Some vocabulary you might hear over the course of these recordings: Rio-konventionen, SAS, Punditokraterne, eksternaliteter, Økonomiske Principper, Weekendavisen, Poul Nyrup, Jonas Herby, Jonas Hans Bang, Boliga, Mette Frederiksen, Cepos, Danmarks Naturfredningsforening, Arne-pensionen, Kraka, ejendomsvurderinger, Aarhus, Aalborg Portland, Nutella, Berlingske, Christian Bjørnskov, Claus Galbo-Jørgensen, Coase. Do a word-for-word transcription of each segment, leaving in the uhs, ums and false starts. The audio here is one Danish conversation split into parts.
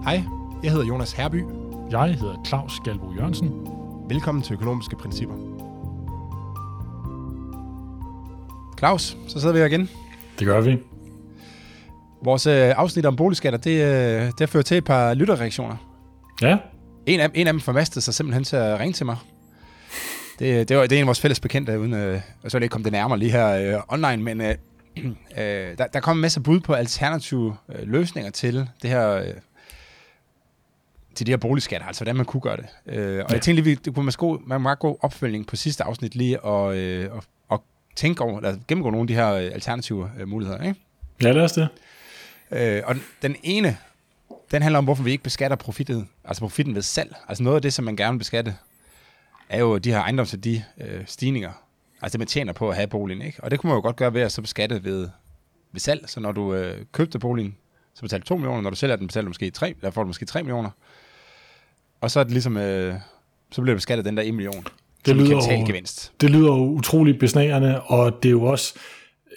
Hej, jeg hedder Jonas Herby. Jeg hedder Claus Galbo-Jørgensen. Velkommen til Økonomiske Principper. Claus, så sidder vi her igen. Det gør vi. Vores afsnit om boligskatter, det, det fører til et par lytterreaktioner. Ja. En af, en af dem formastede sig simpelthen til at ringe til mig. Det, det, var, det er en af vores fælles bekendte, uden, øh, og så vil jeg ikke komme det nærmere lige her øh, online, men øh, øh, der, der kom en masse bud på alternative øh, løsninger til det her... Øh, til de her boligskatter, altså hvordan man kunne gøre det. Øh, og ja. jeg tænkte lige, det kunne man gå, man kunne gå opfølgning på sidste afsnit lige, og, øh, og, og tænke over, eller gennemgå nogle af de her alternative øh, muligheder, ikke? Ja, det er det. Øh, og den ene, den handler om, hvorfor vi ikke beskatter profitten, altså profitten ved salg. Altså noget af det, som man gerne vil beskatte, er jo de her ejendomsværdi øh, stigninger, altså det, man tjener på at have boligen, ikke? Og det kunne man jo godt gøre ved at så beskatte ved, ved salg, så når du øh, købte boligen, så betaler du to millioner, når du sælger den, betaler du måske tre, der får du måske tre millioner. Og så er det ligesom, øh, så bliver beskattet den der en million. Det lyder, det lyder utroligt besnærende, og det er jo også,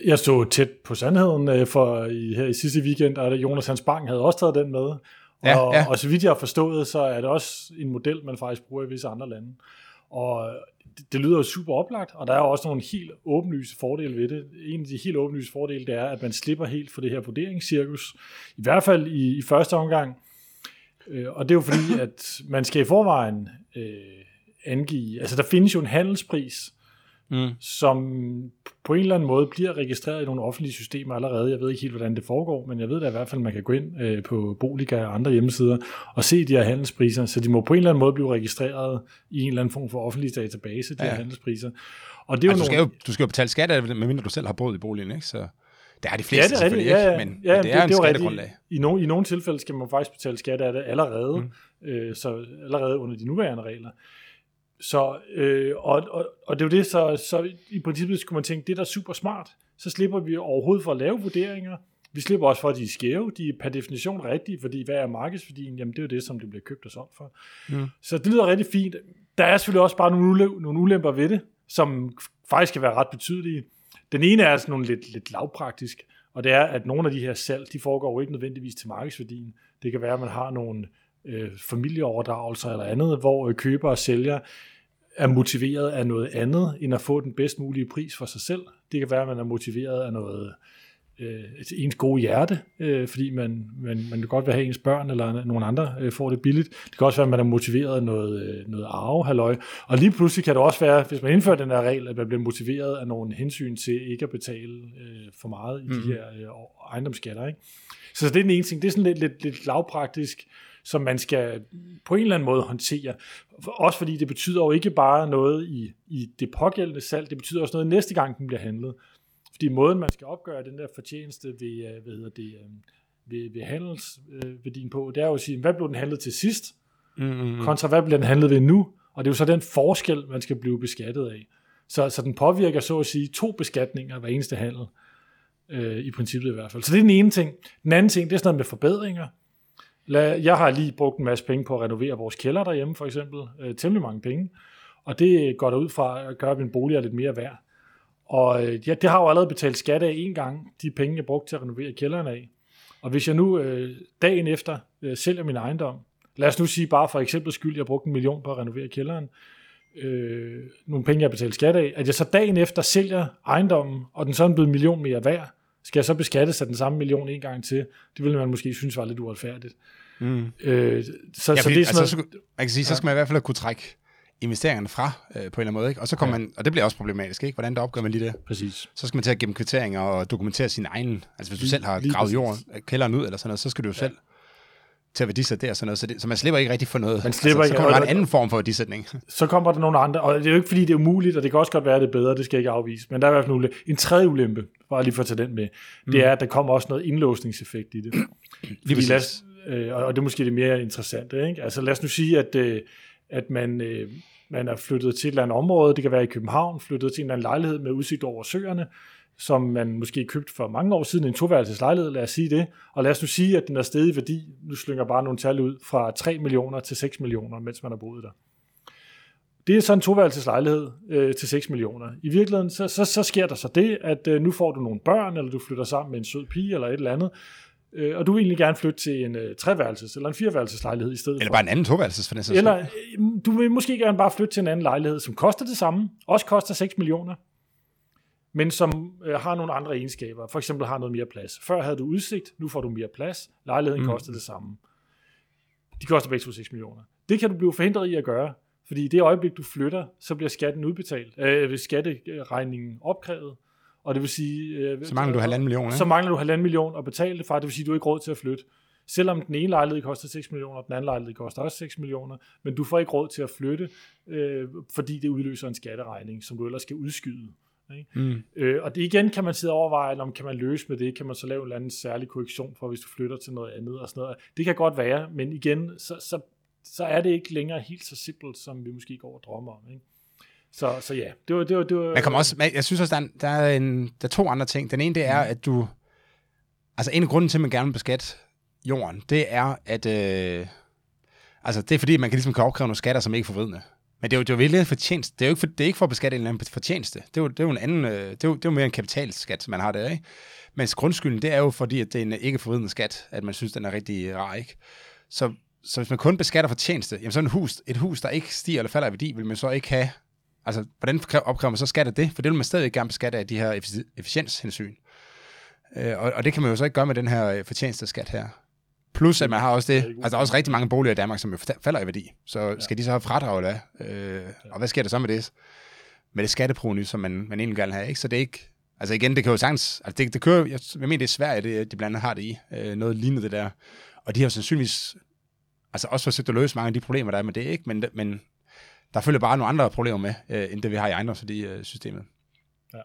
jeg stod tæt på sandheden, for i, her i sidste weekend, og Jonas Hans Bang havde også taget den med. Og, ja, ja. og så vidt jeg har forstået, så er det også en model, man faktisk bruger i visse andre lande. Og det, det lyder jo super oplagt, og der er også nogle helt åbenlyse fordele ved det. En af de helt åbenlyse fordele, det er, at man slipper helt for det her vurderingscirkus. I hvert fald i, i første omgang. Og det er jo fordi, at man skal i forvejen øh, angive, altså der findes jo en handelspris, mm. som på en eller anden måde bliver registreret i nogle offentlige systemer allerede. Jeg ved ikke helt, hvordan det foregår, men jeg ved da i hvert fald, at man kan gå ind øh, på Boliga og andre hjemmesider og se de her handelspriser, så de må på en eller anden måde blive registreret i en eller anden form for offentlig database, de ja. her handelspriser. Og det er jo altså, nogle... du, skal jo, du skal jo betale skat af det, medmindre du selv har boet i boligen, ikke? Så... Der er de fleste ja, det er selvfølgelig ja, ja. ikke, men, ja, men det, det er det, en skattegrundlag. I, i, no, I nogle tilfælde skal man faktisk betale skat af det allerede, mm. øh, så allerede under de nuværende regler. Så, øh, og, og, og det er jo det, så, så i princippet skulle man tænke, det der er super smart, så slipper vi overhovedet for at lave vurderinger. Vi slipper også for, at de er skæve. De er per definition rigtige, fordi hvad er markedsværdien? Jamen det er jo det, som det bliver købt og solgt for. Mm. Så det lyder rigtig fint. Der er selvfølgelig også bare nogle, ule- nogle ulemper ved det, som faktisk kan være ret betydelige. Den ene er altså nogle lidt, lidt lavpraktisk, og det er, at nogle af de her salg, de foregår jo ikke nødvendigvis til markedsværdien. Det kan være, at man har nogle øh, familieoverdragelser eller andet, hvor øh, køber og sælger er motiveret af noget andet, end at få den bedst mulige pris for sig selv. Det kan være, at man er motiveret af noget, øh, ens gode hjerte, øh, fordi man, man, man kan godt vil have ens børn eller nogle andre øh, får det billigt. Det kan også være, at man er motiveret af noget, øh, noget arve, halløj. Og lige pludselig kan det også være, hvis man indfører den her regel, at man bliver motiveret af nogle hensyn til ikke at betale øh, for meget i mm. de her øh, ejendomsskatter, ikke? Så det er den ene ting. Det er sådan lidt, lidt, lidt lavpraktisk, som man skal på en eller anden måde håndtere. Også fordi det betyder jo ikke bare noget i, i det pågældende salg, det betyder også noget næste gang, den bliver handlet. Fordi måden, man skal opgøre den der fortjeneste ved, hvad hedder det, ved, ved handelsværdien på, det er jo at sige, hvad blev den handlet til sidst, mm-hmm. kontra hvad bliver den handlet ved nu, og det er jo så den forskel, man skal blive beskattet af. Så, så den påvirker så at sige to beskatninger hver eneste handel, øh, i princippet i hvert fald. Så det er den ene ting. Den anden ting, det er sådan noget med forbedringer. Jeg har lige brugt en masse penge på at renovere vores kælder derhjemme, for eksempel. Øh, temmelig mange penge. Og det går der ud fra at gøre min bolig lidt mere værd. Og ja, det har jeg jo allerede betalt skat af en gang, de penge, jeg brugte til at renovere kælderen af. Og hvis jeg nu øh, dagen efter øh, sælger min ejendom, lad os nu sige bare for eksempel skyld, jeg brugte en million på at renovere kælderen, øh, nogle penge, jeg betalte skat af, at jeg så dagen efter sælger ejendommen, og den så er blevet en million mere værd, skal jeg så beskattes af den samme million en gang til? Det ville man måske synes var lidt uretfærdigt. Mm. Øh, så, ja, fordi, så det er sådan altså, noget, man kan sige, så skal man i hvert fald kunne trække investeringerne fra, øh, på en eller anden måde, ikke? Og så kommer ja. man, og det bliver også problematisk, ikke? Hvordan der opgør man lige det? Præcis. Så skal man til at gennem kvitteringer og dokumentere sin egen, altså hvis du lige, selv har gravet jorden, kælderen ud eller sådan noget, så skal du jo ja. selv til at værdisætte det og sådan noget, så, det, så man slipper ikke rigtig for noget. Man slipper altså, ikke. Så kommer der en anden form for værdisætning. Så kommer der nogle andre, og det er jo ikke fordi, det er umuligt, og det kan også godt være, det er bedre, det skal jeg ikke afvise, men der er i hvert fald en, en tredje ulempe, bare lige for at tage den med, mm. det er, at der kommer også noget indlåsningseffekt i det. Lige præcis. Øh, og det er måske det mere interessante, ikke? Altså lad os nu sige, at øh, at man, øh, man er flyttet til et eller andet område, det kan være i København, flyttet til en eller anden lejlighed med udsigt over søerne, som man måske købte for mange år siden, en toværelseslejlighed, lad os sige det, og lad os nu sige, at den er steget i værdi, nu slynger bare nogle tal ud, fra tre millioner til seks millioner, mens man har boet der. Det er så en toværelseslejlighed øh, til seks millioner. I virkeligheden, så, så, så sker der så det, at øh, nu får du nogle børn, eller du flytter sammen med en sød pige, eller et eller andet, Øh, og du vil egentlig gerne flytte til en øh, treværelses eller en fireværelseslejlighed i stedet eller for. Bare en anden toværelses for den sags. Eller øh, du vil måske gerne bare flytte til en anden lejlighed, som koster det samme, også koster seks millioner, men som øh, har nogle andre egenskaber. For eksempel har noget mere plads. Før havde du udsigt, nu får du mere plads. Lejligheden mm. koster det samme. De koster begge to seks millioner. Det kan du blive forhindret i at gøre, fordi i det øjeblik, du flytter, så bliver skatten udbetalt, øh, skatteregningen opkrævet, og det vil sige... Øh, så mangler du halvanden million, ikke? Så mangler du halvanden million at betale fra, det vil sige, du har ikke råd til at flytte. Selvom den ene lejlighed koster seks millioner, og den anden lejlighed koster også seks millioner, men du får ikke råd til at flytte, øh, fordi det udløser en skatteregning, som du ellers skal udskyde. Ikke? Mm. Øh, og det igen kan man sidde og overveje, om kan man løse med det, kan man så lave en eller anden særlig korrektion for, hvis du flytter til noget andet og sådan noget. Det kan godt være, men igen, så... så så er det ikke længere helt så simpelt, som vi måske går og drømmer om. Ikke? Så, så ja, det var... Det var, det var man kommer også, jeg synes også, der er, der, er en, der er to andre ting. Den ene, det er, at du... Altså, en af grunden til, at man gerne vil beskatte jorden, det er, at... Øh, altså, det er fordi, man kan ligesom kan opkræve nogle skatter, som ikke er forvridende. Men det er jo, det er jo virkelig fortjeneste. Det er jo ikke for, det er ikke for at beskatte en eller anden fortjeneste. Det er jo, det er jo en anden... Øh, det, er jo, det er jo mere en kapitalskat, man har der, ikke? Men grundskylden, det er jo fordi, at det er en ikke forvridende skat, at man synes, den er rigtig rar, ikke? Så... Så hvis man kun beskatter fortjeneste, jamen sådan et hus, et hus, der ikke stiger eller falder i værdi, vil man så ikke have... Altså, hvordan opkræver man så skat af det? For det vil man stadig gerne beskatte af de her efficienshensyn. Øh, og, og det kan man jo så ikke gøre med den her fortjenesteskat her. Plus, at man har også det... Altså, der er også rigtig mange boliger i Danmark, som jo falder i værdi. Så skal de så have fradrag af? Øh, og hvad sker der så med det? Med det skatteprovenu, som man, man egentlig gerne vil have, ikke? Så det er ikke... Altså igen, det kan jo sagtens... Altså, det, det kører, jeg, jeg mener, det er Sverige, det, de blandt andet har det i. Øh, noget lignende det der. Og de har jo sandsynligvis... Altså også forsøgt at løse mange af de problemer, der er med det, ikke? Men, men der følger bare nogle andre problemer med, øh, end det vi har i ejendomsværdisystemet. Ja.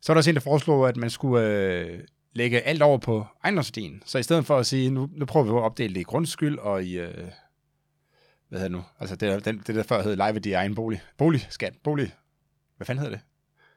Så er der også en, der foreslog, at man skulle øh, lægge alt over på ejendomsværdien. Så i stedet for at sige, nu, nu prøver vi at opdele det i grundskyld og i, øh, hvad hedder det nu? Altså det, den, det der før hed lejeværdi i egen bolig. Boligskat, bolig. Hvad fanden hed det? Det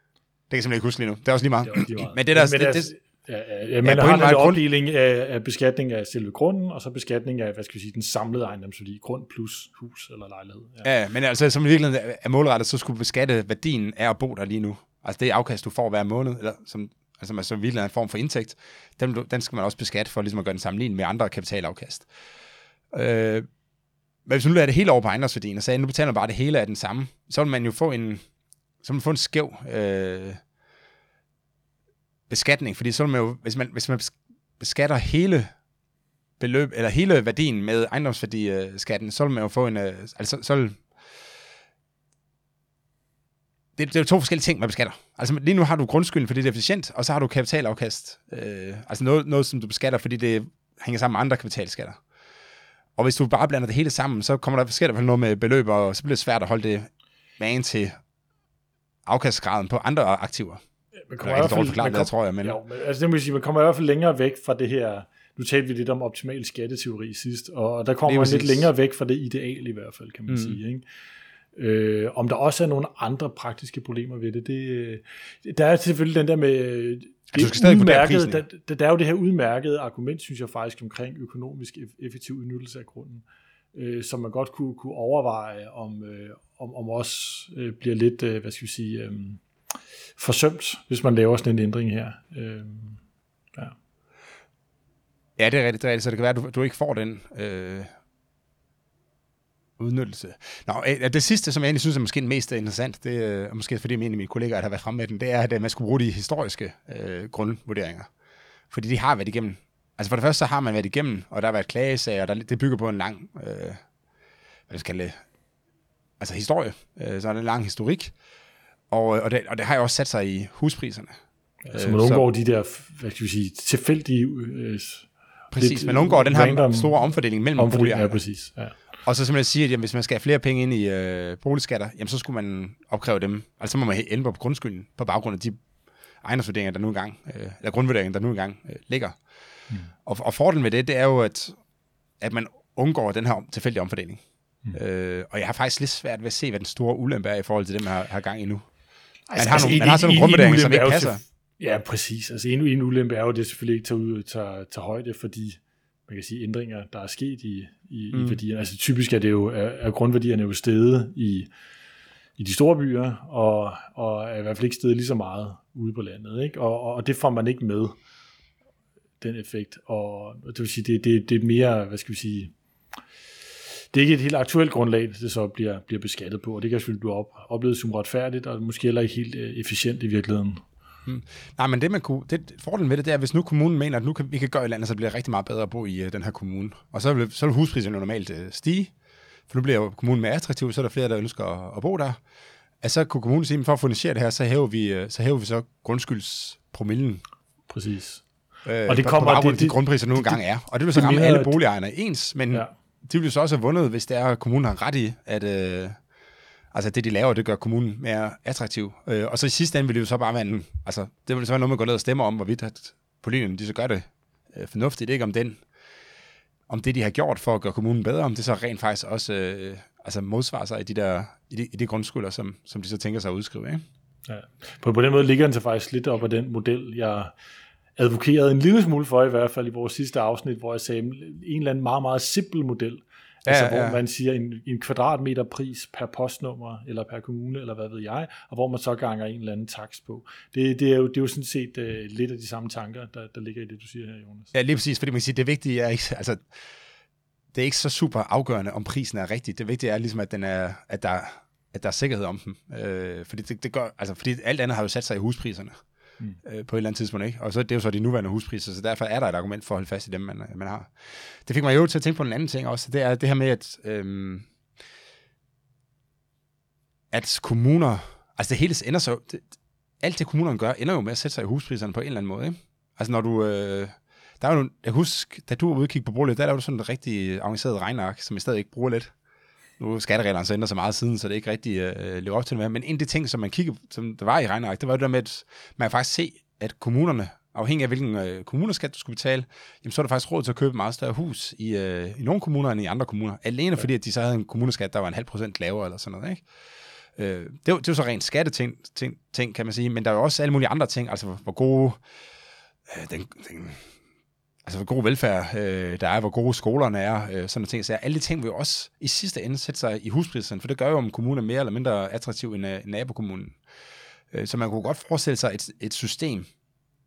kan jeg simpelthen ikke huske lige nu. Det er også lige meget. Det var, men det der... Men det, det, Ja, ja, ja, man ja, har en, en opdeling af, af beskatning af selve grunden, og så beskatning af, hvad skal vi sige, den samlede ejendomsværdi, grund plus hus eller lejlighed. Ja, ja men altså som i virkeligheden er målrettet, så skulle beskatte værdien af at bo der lige nu. Altså det afkast, du får hver måned, eller som, altså, som i virkeligheden er en form for indtægt, den, den skal man også beskatte for ligesom at gøre den sammenligning med andre kapitalafkast. Øh, men hvis nu er det hele over på ejendomsværdien, og sagde, nu betaler man bare det hele af den samme, så vil man jo få en, så vil man få en skæv... Øh, beskatning, fordi så man jo, hvis man hvis man beskatter hele beløb eller hele værdien med ejendomsværdiskatten, så vil man jo få en altså så vil, det, det er jo to forskellige ting man beskatter. Altså lige nu har du grundskylden fordi det er efficient, og så har du kapitalafkast, øh, altså noget noget som du beskatter fordi det hænger sammen med andre kapitalskatter. Og hvis du bare blander det hele sammen, så kommer der forskellige noget med beløb, og så bliver det svært at holde det magen til afkastgraden på andre aktiver. Man kommer i hvert fald forklare, man kom, tror jeg, men... Jo, men altså det må jeg sige, man kommer i hvert fald længere væk fra det her. Nu talte vi lidt om optimal skatteteori sidst, og der kommer man lidt længere væk fra det ideal i hvert fald, kan man mm. sige, ikke? Øh, om der også er nogle andre praktiske problemer ved det, det der er selvfølgelig den der med det udmærkede, der, der er jo det her udmærkede argument, synes jeg faktisk, omkring økonomisk effektiv udnyttelse af grunden, øh, som man godt kunne, kunne overveje, om, øh, om, om også øh, bliver lidt, øh, hvad skal vi sige... Øh, forsømt, hvis man laver sådan en ændring her. Øh, ja. ja, det er rigtigt, det er rigtigt. Så det kan være, at du, du ikke får den øh, udnyttelse. Nå, det sidste, som jeg egentlig synes er måske den mest interessant, det og måske fordi mine mine kollegaer har været fremme med den, det er, at man skulle bruge de historiske øh, grundvurderinger. Fordi de har været igennem. Altså for det første, så har man været igennem, og der har været klagesager, og der, det bygger på en lang, øh, hvad det skal kalde, altså historie, øh, så er det en lang historik. Og, og, det, og det har jeg også sat sig i huspriserne. Ja, så man undgår så, de der, hvad skal vi sige, tilfældige... Øh, præcis, man undgår den her store omfordeling mellem omfordeling, boliger. Ja, præcis. Ja. Og så simpelthen sige, at jamen, hvis man skal have flere penge ind i øh, boligskatter, jamen, så skulle man opkræve dem. Altså så må man ændre på grundskylden på baggrund af de ejendomsvurderinger, der nu engang, øh, eller grundvurderinger, der nu engang øh, ligger. Mm. Og, og fordelen ved det, det er jo, at, at man undgår den her tilfældige omfordeling. Mm. Øh, og jeg har faktisk lidt svært ved at se, hvad den store ulempe er i forhold til det, man har, har gang i nu. Man har, altså, nogle, man har sådan nogle grundvurderinger, som ikke passer. Ja, præcis. Altså en, en ulempe er jo, at det selvfølgelig ikke tager, ud, tager, tager højde for de man kan sige, ændringer, der er sket i, i, mm. i værdierne. Altså typisk er det jo, er, er grundværdierne jo steget i, i de store byer, og, og er i hvert fald ikke steget lige så meget ude på landet. Ikke? Og, og det får man ikke med. den effekt, og det vil sige, det, det, det er mere, hvad skal vi sige, det er ikke et helt aktuelt grundlag, det så bliver, bliver beskattet på, og det kan selvfølgelig blive op, oplevet som retfærdigt, og måske heller ikke helt efficient i virkeligheden. Mm. Nej, men det man kunne, det, fordelen ved det, det er, at hvis nu kommunen mener, at nu kan, vi kan gøre i landet, så bliver det rigtig meget bedre at bo i uh, den her kommune, og så vil, så vil huspriserne jo normalt uh, stige, for nu bliver kommunen mere attraktiv, så er der flere, der ønsker at, at bo der. Altså, så kunne kommunen sige, at for at finansiere det her, så hæver vi så, hæver vi så grundskyldspromillen. Præcis. Øh, og det kommer af de grundpriser, der nu engang er. Og det vil så ramme alle boligejerne ens, men ja. De vil så også have vundet, hvis det er, at kommunen har ret i, at øh, altså, det, de laver, det gør kommunen mere attraktiv. Øh, og så i sidste ende vil det jo så bare være en, altså, det vil så være noget, man går ned og stemmer om, hvorvidt at politikerne, de så gør det øh, fornuftigt, ikke om den, om det, de har gjort for at gøre kommunen bedre, om det så rent faktisk også øh, altså modsvarer sig i de der i de, i de grundskylder, som, som de så tænker sig at udskrive. Ikke? Ja. På, på den måde ligger den så faktisk lidt op af den model, jeg advokerede en lille smule for, i hvert fald i vores sidste afsnit, hvor jeg sagde en eller anden meget, meget simpel model, ja, altså hvor ja. man siger en, en kvadratmeter pris per postnummer, eller per kommune, eller hvad ved jeg, og hvor man så ganger en eller anden takst på. Det, det, er, jo, det er jo sådan set uh, lidt af de samme tanker, der, der ligger i det, du siger her, Jonas. Ja, lige præcis, fordi man kan sige, det vigtige er ikke, altså, det er ikke så super afgørende, om prisen er rigtig. Det vigtige er ligesom, at, den er, at, der, at der er sikkerhed om den. Øh, fordi, det, det gør, altså, fordi alt andet har jo sat sig i huspriserne. Mm. Øh, på et eller andet tidspunkt, ikke? Og så det er jo så de nuværende huspriser, så derfor er der et argument for at holde fast i dem, man, man har. Det fik mig jo til at tænke på en anden ting også, det er det her med, at, øhm, at kommuner, altså det hele ender så, det, alt det kommunerne gør, ender jo med at sætte sig i huspriserne på en eller anden måde, ikke? Altså når du, øh, der er jo, jeg husker, da du var ude og kigge på boliget, der lavede du sådan et rigtig avanceret regneark, som jeg stadig ikke bruger lidt. Nu skattereglerne så ændrer sig meget siden, så det er ikke rigtig øh, lever op til det. Men en af de ting, som man kiggede, som der var i regneark, det var jo det der med, at man faktisk se, at kommunerne, afhængig af hvilken øh, kommuneskat du skulle betale, jamen, så er der faktisk råd til at købe et meget større hus i, øh, i nogle kommuner end i andre kommuner. Alene ja. fordi, at de så havde en kommuneskat, der var en halv procent lavere eller sådan noget, ikke? Øh, det, var, det var så rent skatteting, ting, ting, kan man sige, men der er jo også alle mulige andre ting, altså hvor gode... Øh, den, den, altså hvor god velfærd øh, der er, hvor gode skolerne er, øh, sådan ting. Så alle de ting vil jo også i sidste ende sætte sig i husprisen, for det gør jo, om kommunen er mere eller mindre attraktiv end øh, nabokommunen. Øh, så man kunne godt forestille sig et, et system,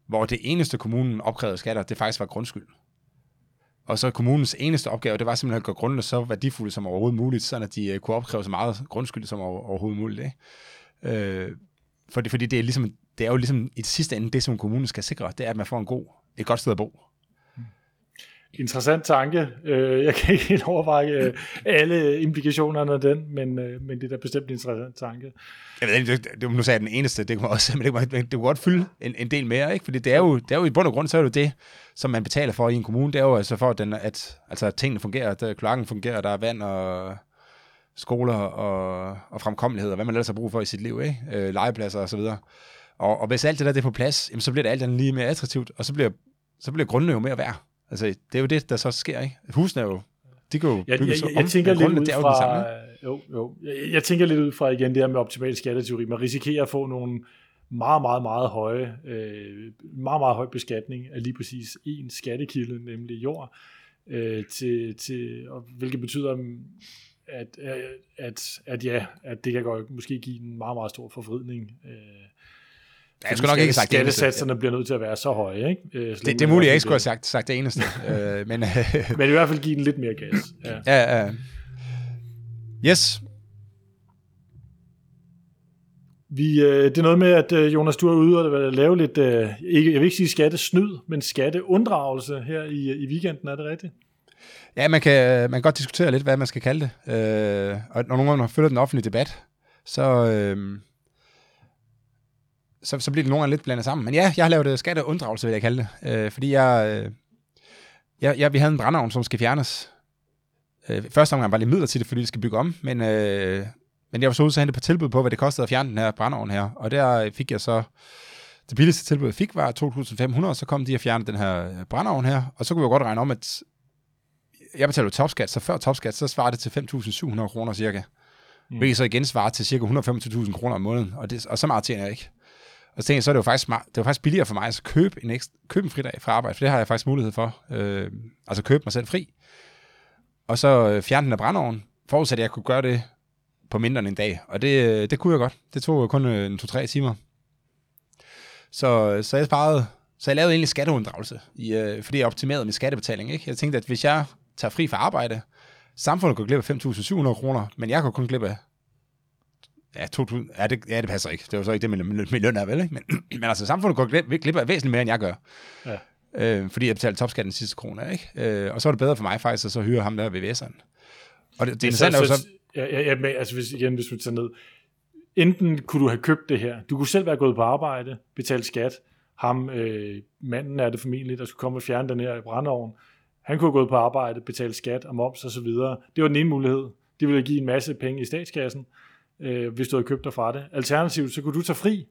hvor det eneste kommunen opkrævede skatter, det faktisk var grundskyld. Og så kommunens eneste opgave, det var simpelthen at gøre grundene så værdifulde som overhovedet muligt, sådan at de øh, kunne opkræve så meget grundskyld som over, overhovedet muligt. Ikke? Øh, fordi fordi det, er ligesom, det er jo ligesom i sidste ende det, som kommunen skal sikre, det er, at man får en god, et godt sted at bo. Interessant tanke. Jeg kan ikke helt overveje alle implikationerne af den, men, men det er da bestemt en interessant tanke. Jeg ved ikke, det, nu sagde jeg den eneste, det kunne også, men det kunne, det kunne godt fylde en, en del mere, ikke? Fordi det er, jo, det er jo i bund og grund, så er det jo det, som man betaler for i en kommune, det er jo altså for, at, den, at altså, tingene fungerer, at kloakken fungerer, der er vand og skoler og, og fremkommelighed, og hvad man ellers har brug for i sit liv, ikke? Legepladser og så videre. Og, og hvis alt det der det er på plads, jamen, så bliver det alt andet lige mere attraktivt, og så bliver, så bliver grundene jo mere værd. Altså, det er jo det, der så sker, ikke? Husene er jo, de kan jo bygges jeg, jeg, jeg om, tænker lidt ud fra, jo, jo. Jeg, jeg tænker lidt ud fra igen det her med optimal skatteteori. Man risikerer at få nogle meget, meget, meget høje, øh, meget, meget høj beskatning af lige præcis én skattekilde, nemlig jord, øh, til, til, og, hvilket betyder, at, at, at ja, at det kan godt måske give en meget, meget stor forvridning, øh, ja, jeg skal nok ikke sagt det eneste. Skattesatserne bliver nødt til at være så høje, ikke? Øh, det, det er muligt, jeg ikke skulle have sagt, sagt det eneste. øh, men, øh. men i hvert fald give den lidt mere gas. Ja, ja. ja. Yes. Vi, øh, det er noget med, at øh, Jonas, du er ude og lave lidt, øh, ikke, jeg vil ikke sige skattesnyd, men skatteunddragelse her i, i weekenden, er det rigtigt? Ja, man kan, man kan godt diskutere lidt, hvad man skal kalde det. Øh, og når nogen følger den offentlige debat, så... Øh, Så, så bliver det nogle gange lidt blandet sammen. Men ja, jeg har lavet skatteunddragelse, vil jeg kalde det. Øh, fordi jeg, jeg, jeg, vi havde en brændeovn, som skal fjernes. Øh, første omgang var det midlertidigt, fordi vi skal bygge om. Men, øh, men jeg var så ude til at hente på tilbud på, hvad det kostede at fjerne den her brændeovn her. Og der fik jeg så... Det billigste tilbud, jeg fik, var to tusind fem hundrede, og så kom de og fjernede den her brændeovn her. Og så kunne vi jo godt regne om, at jeg betalte jo topskat, så før topskat, så svarer det til fem tusind syv hundrede kroner cirka. Mm. Hvilket så igen svarer til cirka et hundrede og femogtyve tusind kroner om måneden. Og, det, og så meget tjener jeg ikke. Og så tænkte jeg, så er det jo faktisk, det var faktisk billigere for mig at altså købe en, ekstra, købe en fridag fra arbejde, for det har jeg faktisk mulighed for. Øh, altså købe mig selv fri. Og så fjerne den af brændeovnen, forudsat at jeg kunne gøre det på mindre end en dag. Og det, det kunne jeg godt. Det tog kun en to-tre timer. Så, så jeg sparede Så jeg lavede egentlig skatteunddragelse, i, øh, fordi jeg optimerede min skattebetaling. Ikke? Jeg tænkte, at hvis jeg tager fri fra arbejde, samfundet går glip af fem tusind syv hundrede kroner, men jeg går kun glip af... Ja, to tusind, ja, det, ja, det passer ikke. Det er jo så ikke det, min, min løn er, vel? Ikke? Men, men altså, samfundet går glip, glip af væsentligt mere, end jeg gør. Ja. Øh, fordi jeg betalte topskatten den sidste krone. Ikke? Øh, og så er det bedre for mig faktisk, at så hyre ham der ved V S'eren. Og det, det interessante er jo så... Ja, ja, ja, men altså, hvis, igen, hvis vi tager ned... Enten kunne du have købt det her. Du kunne selv være gået på arbejde, betalt skat. Ham, øh, manden er det formentlig, der skulle komme og fjerne den her brændeovn. Han kunne have gået på arbejde, betalt skat og moms osv. Det var den ene mulighed. Det ville give en masse penge i statskassen, øh, hvis du havde købt dig fra det. Alternativt, så kunne du tage fri.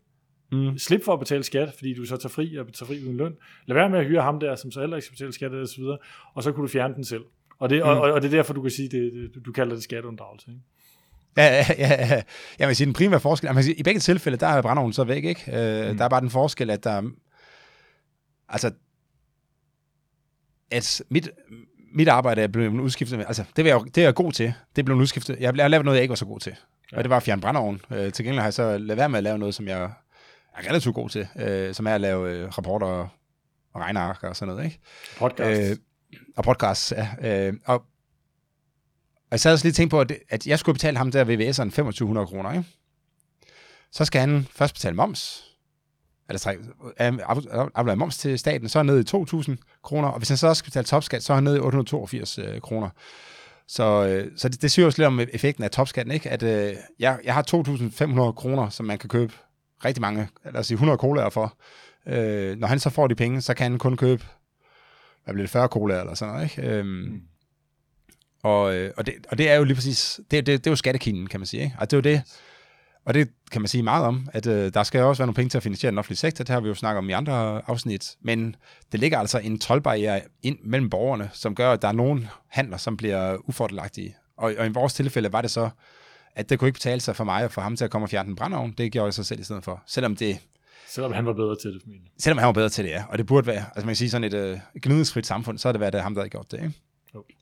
Mm. Slip for at betale skat, fordi du så tager fri og tager fri uden løn. Lad være med at hyre ham der, som så heller ikke skal betale skat og så videre. Og så kunne du fjerne den selv. Og det, mm. og, og det er derfor, du kan sige, det, du kalder det skatteunddragelse, ikke? Ja, ja, ja. Jeg vil sige, den primære forskel... Jeg vil sige, i begge tilfælde, der er brændeovnen så væk, ikke? Øh, mm. Der er bare den forskel, at der... Altså... At mit, mit arbejde er blevet udskiftet... Altså, det er, jeg, det er jeg god til. Det er blevet udskiftet. Jeg har lavet noget, jeg ikke var så god til. Ja. Og det var at fjerne brændeovnen. Øh, til gengæld har jeg så lavet være med at lave noget, som jeg er relativt god til. Øh, som er at lave rapporter og regneark og sådan noget, ikke? Podcast. Øh, og podcasts, ja. Øh, og... Og jeg sad også lige tænkt på, at, det, at jeg skulle betale ham der V V S'eren to tusind fem hundrede kroner, ikke? Så skal han først betale moms, eller aflevere moms til staten, så er han nede i to tusind kroner, og hvis han så også skal betale topskat, så er han nede i otte hundrede toogfirs kroner. Så, øh, så det, det siger jo lidt om effekten af topskatten, ikke? At øh, jeg, jeg har to tusind fem hundrede kroner, som man kan købe rigtig mange, lad os sige hundrede colaer for. Øh, når han så får de penge, så kan han kun købe, hvad bliver det, fyrre colaer eller sådan noget, ikke? Øh, mm. Og, og, det, og det er jo lige præcis, det, det, det er jo skattekinen, kan man sige, ikke? Og det er jo det, og det kan man sige meget om, at øh, der skal jo også være nogle penge til at finansiere den offentlige sektor, det har vi jo snakket om i andre afsnit, men det ligger altså en toldbarriere ind mellem borgerne, som gør, at der er nogle handler, som bliver ufordelagtige. Og, og i vores tilfælde var det så, at det kunne ikke betale sig for mig og for ham til at komme og fjerne den brændeovn, det gjorde jeg så selv i stedet for, selvom det... Selvom han var bedre til det, formentlig. Selvom han var bedre til det, ja, og det burde være, altså man kan sige sådan et øh, gnidningsfrit samfund, så er det været det ham, der havde gjort det, ikke? Okay.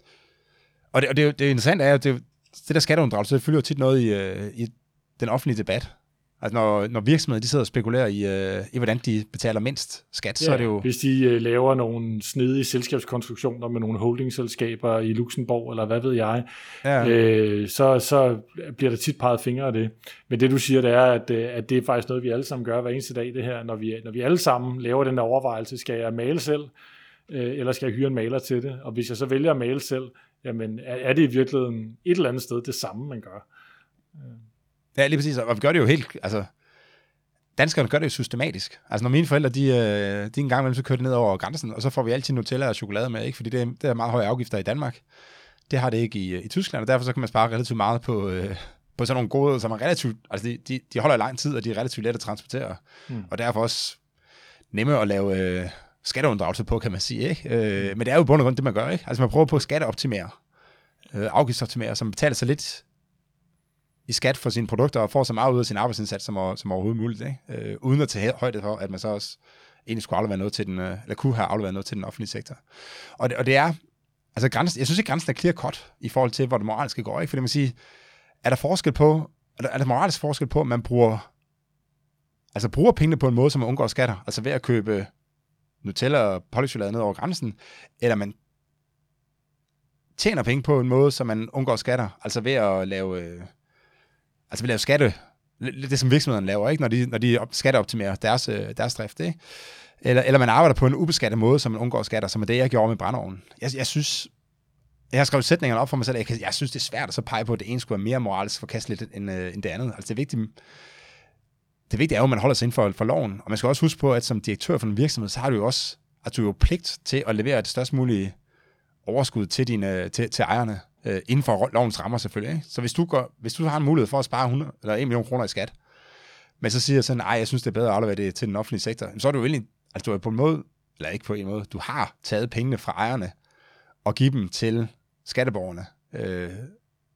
Og det, og det, det interessante er, at det, det der skatteunddragelse, det fylder jo tit noget i, i den offentlige debat. Altså når, når virksomheder, de sidder og spekulerer i, i, hvordan de betaler mindst skat, ja, så er det jo... hvis de laver nogle snedige selskabskonstruktioner med nogle holdingselskaber i Luxembourg, eller hvad ved jeg, ja. øh, så, så bliver der tit peget fingre af det. Men det du siger, det er, at, at det er faktisk noget, vi alle sammen gør hver eneste dag, det her, når vi, når vi alle sammen laver den der overvejelse, skal jeg male selv, øh, eller skal jeg hyre en maler til det? Og hvis jeg så vælger at male selv, jamen, er det i virkeligheden et eller andet sted det samme, man gør? Ja, lige præcis. Og vi gør det jo helt... Altså, danskerne gør det jo systematisk. Altså, når mine forældre, de, de en gang imellem, så kører de ned over grænsen, og så får vi altid Nutella og chokolade med, ikke? Fordi det, det er meget høje afgifter i Danmark. Det har det ikke i, i Tyskland, og derfor så kan man spare relativt meget på, øh, på sådan nogle goder, som er relativt... Altså, de, de, de holder i lang tid, og de er relativt let at transportere. Mm. Og derfor også nemme at lave... Øh, skatteunddragelse på, kan man sige, ikke? Øh, men det er jo i bund og grund det, man gør, ikke? Altså, man prøver på at skatteoptimere, øh, afgiftsoptimere, så man betaler så lidt i skat for sine produkter, og får så meget ud af sin arbejdsindsats, som, over, som overhovedet muligt, ikke? Øh, uden at tage højde for, at man så også egentlig skulle aflevere noget til den, øh, eller kunne have afleveret noget til den offentlige sektor. Og det, og det er, altså, grænsen, jeg synes ikke, grænsen er clear cut, i forhold til, hvor det moralske går, ikke? Fordi man siger, er der forskel på, er der, er der moralsk forskel på, at man bruger, altså bruger pengene på en måde, som man undgår skatter, altså ved at købe Nutella og polychokolade ned over grænsen, eller man tjener penge på en måde, så man undgår skatter, altså ved at lave, altså ved at lave skatte, det som virksomhederne laver, ikke, når de, når de skatteoptimerer deres, deres drift, ikke? Eller, eller man arbejder på en ubeskattet måde, så man undgår skatter, som er det, jeg gjorde med brændeovnen. Jeg, jeg synes, jeg har skrevet sætningerne op for mig selv, jeg, jeg synes, det er svært at så pege på, at det ene skulle være mere moralsk forkasteligt end, end det andet. Altså det er vigtigt, Det vigtige er jo, at man holder sig inden for, for loven, og man skal også huske på, at som direktør for en virksomhed, så har du jo også, at du er jo pligt til at levere det størst mulige overskud til, dine, til, til ejerne, øh, inden for lovens rammer selvfølgelig, ikke? Så hvis du, går, hvis du har en mulighed for at spare hundrede, eller en million kroner i skat, men så siger jeg sådan, nej, jeg synes, det er bedre at aflevere det til den offentlige sektor, så er du jo egentlig, altså du er på en måde, eller ikke på en måde, du har taget pengene fra ejerne og givet dem til skatteborgerne, øh,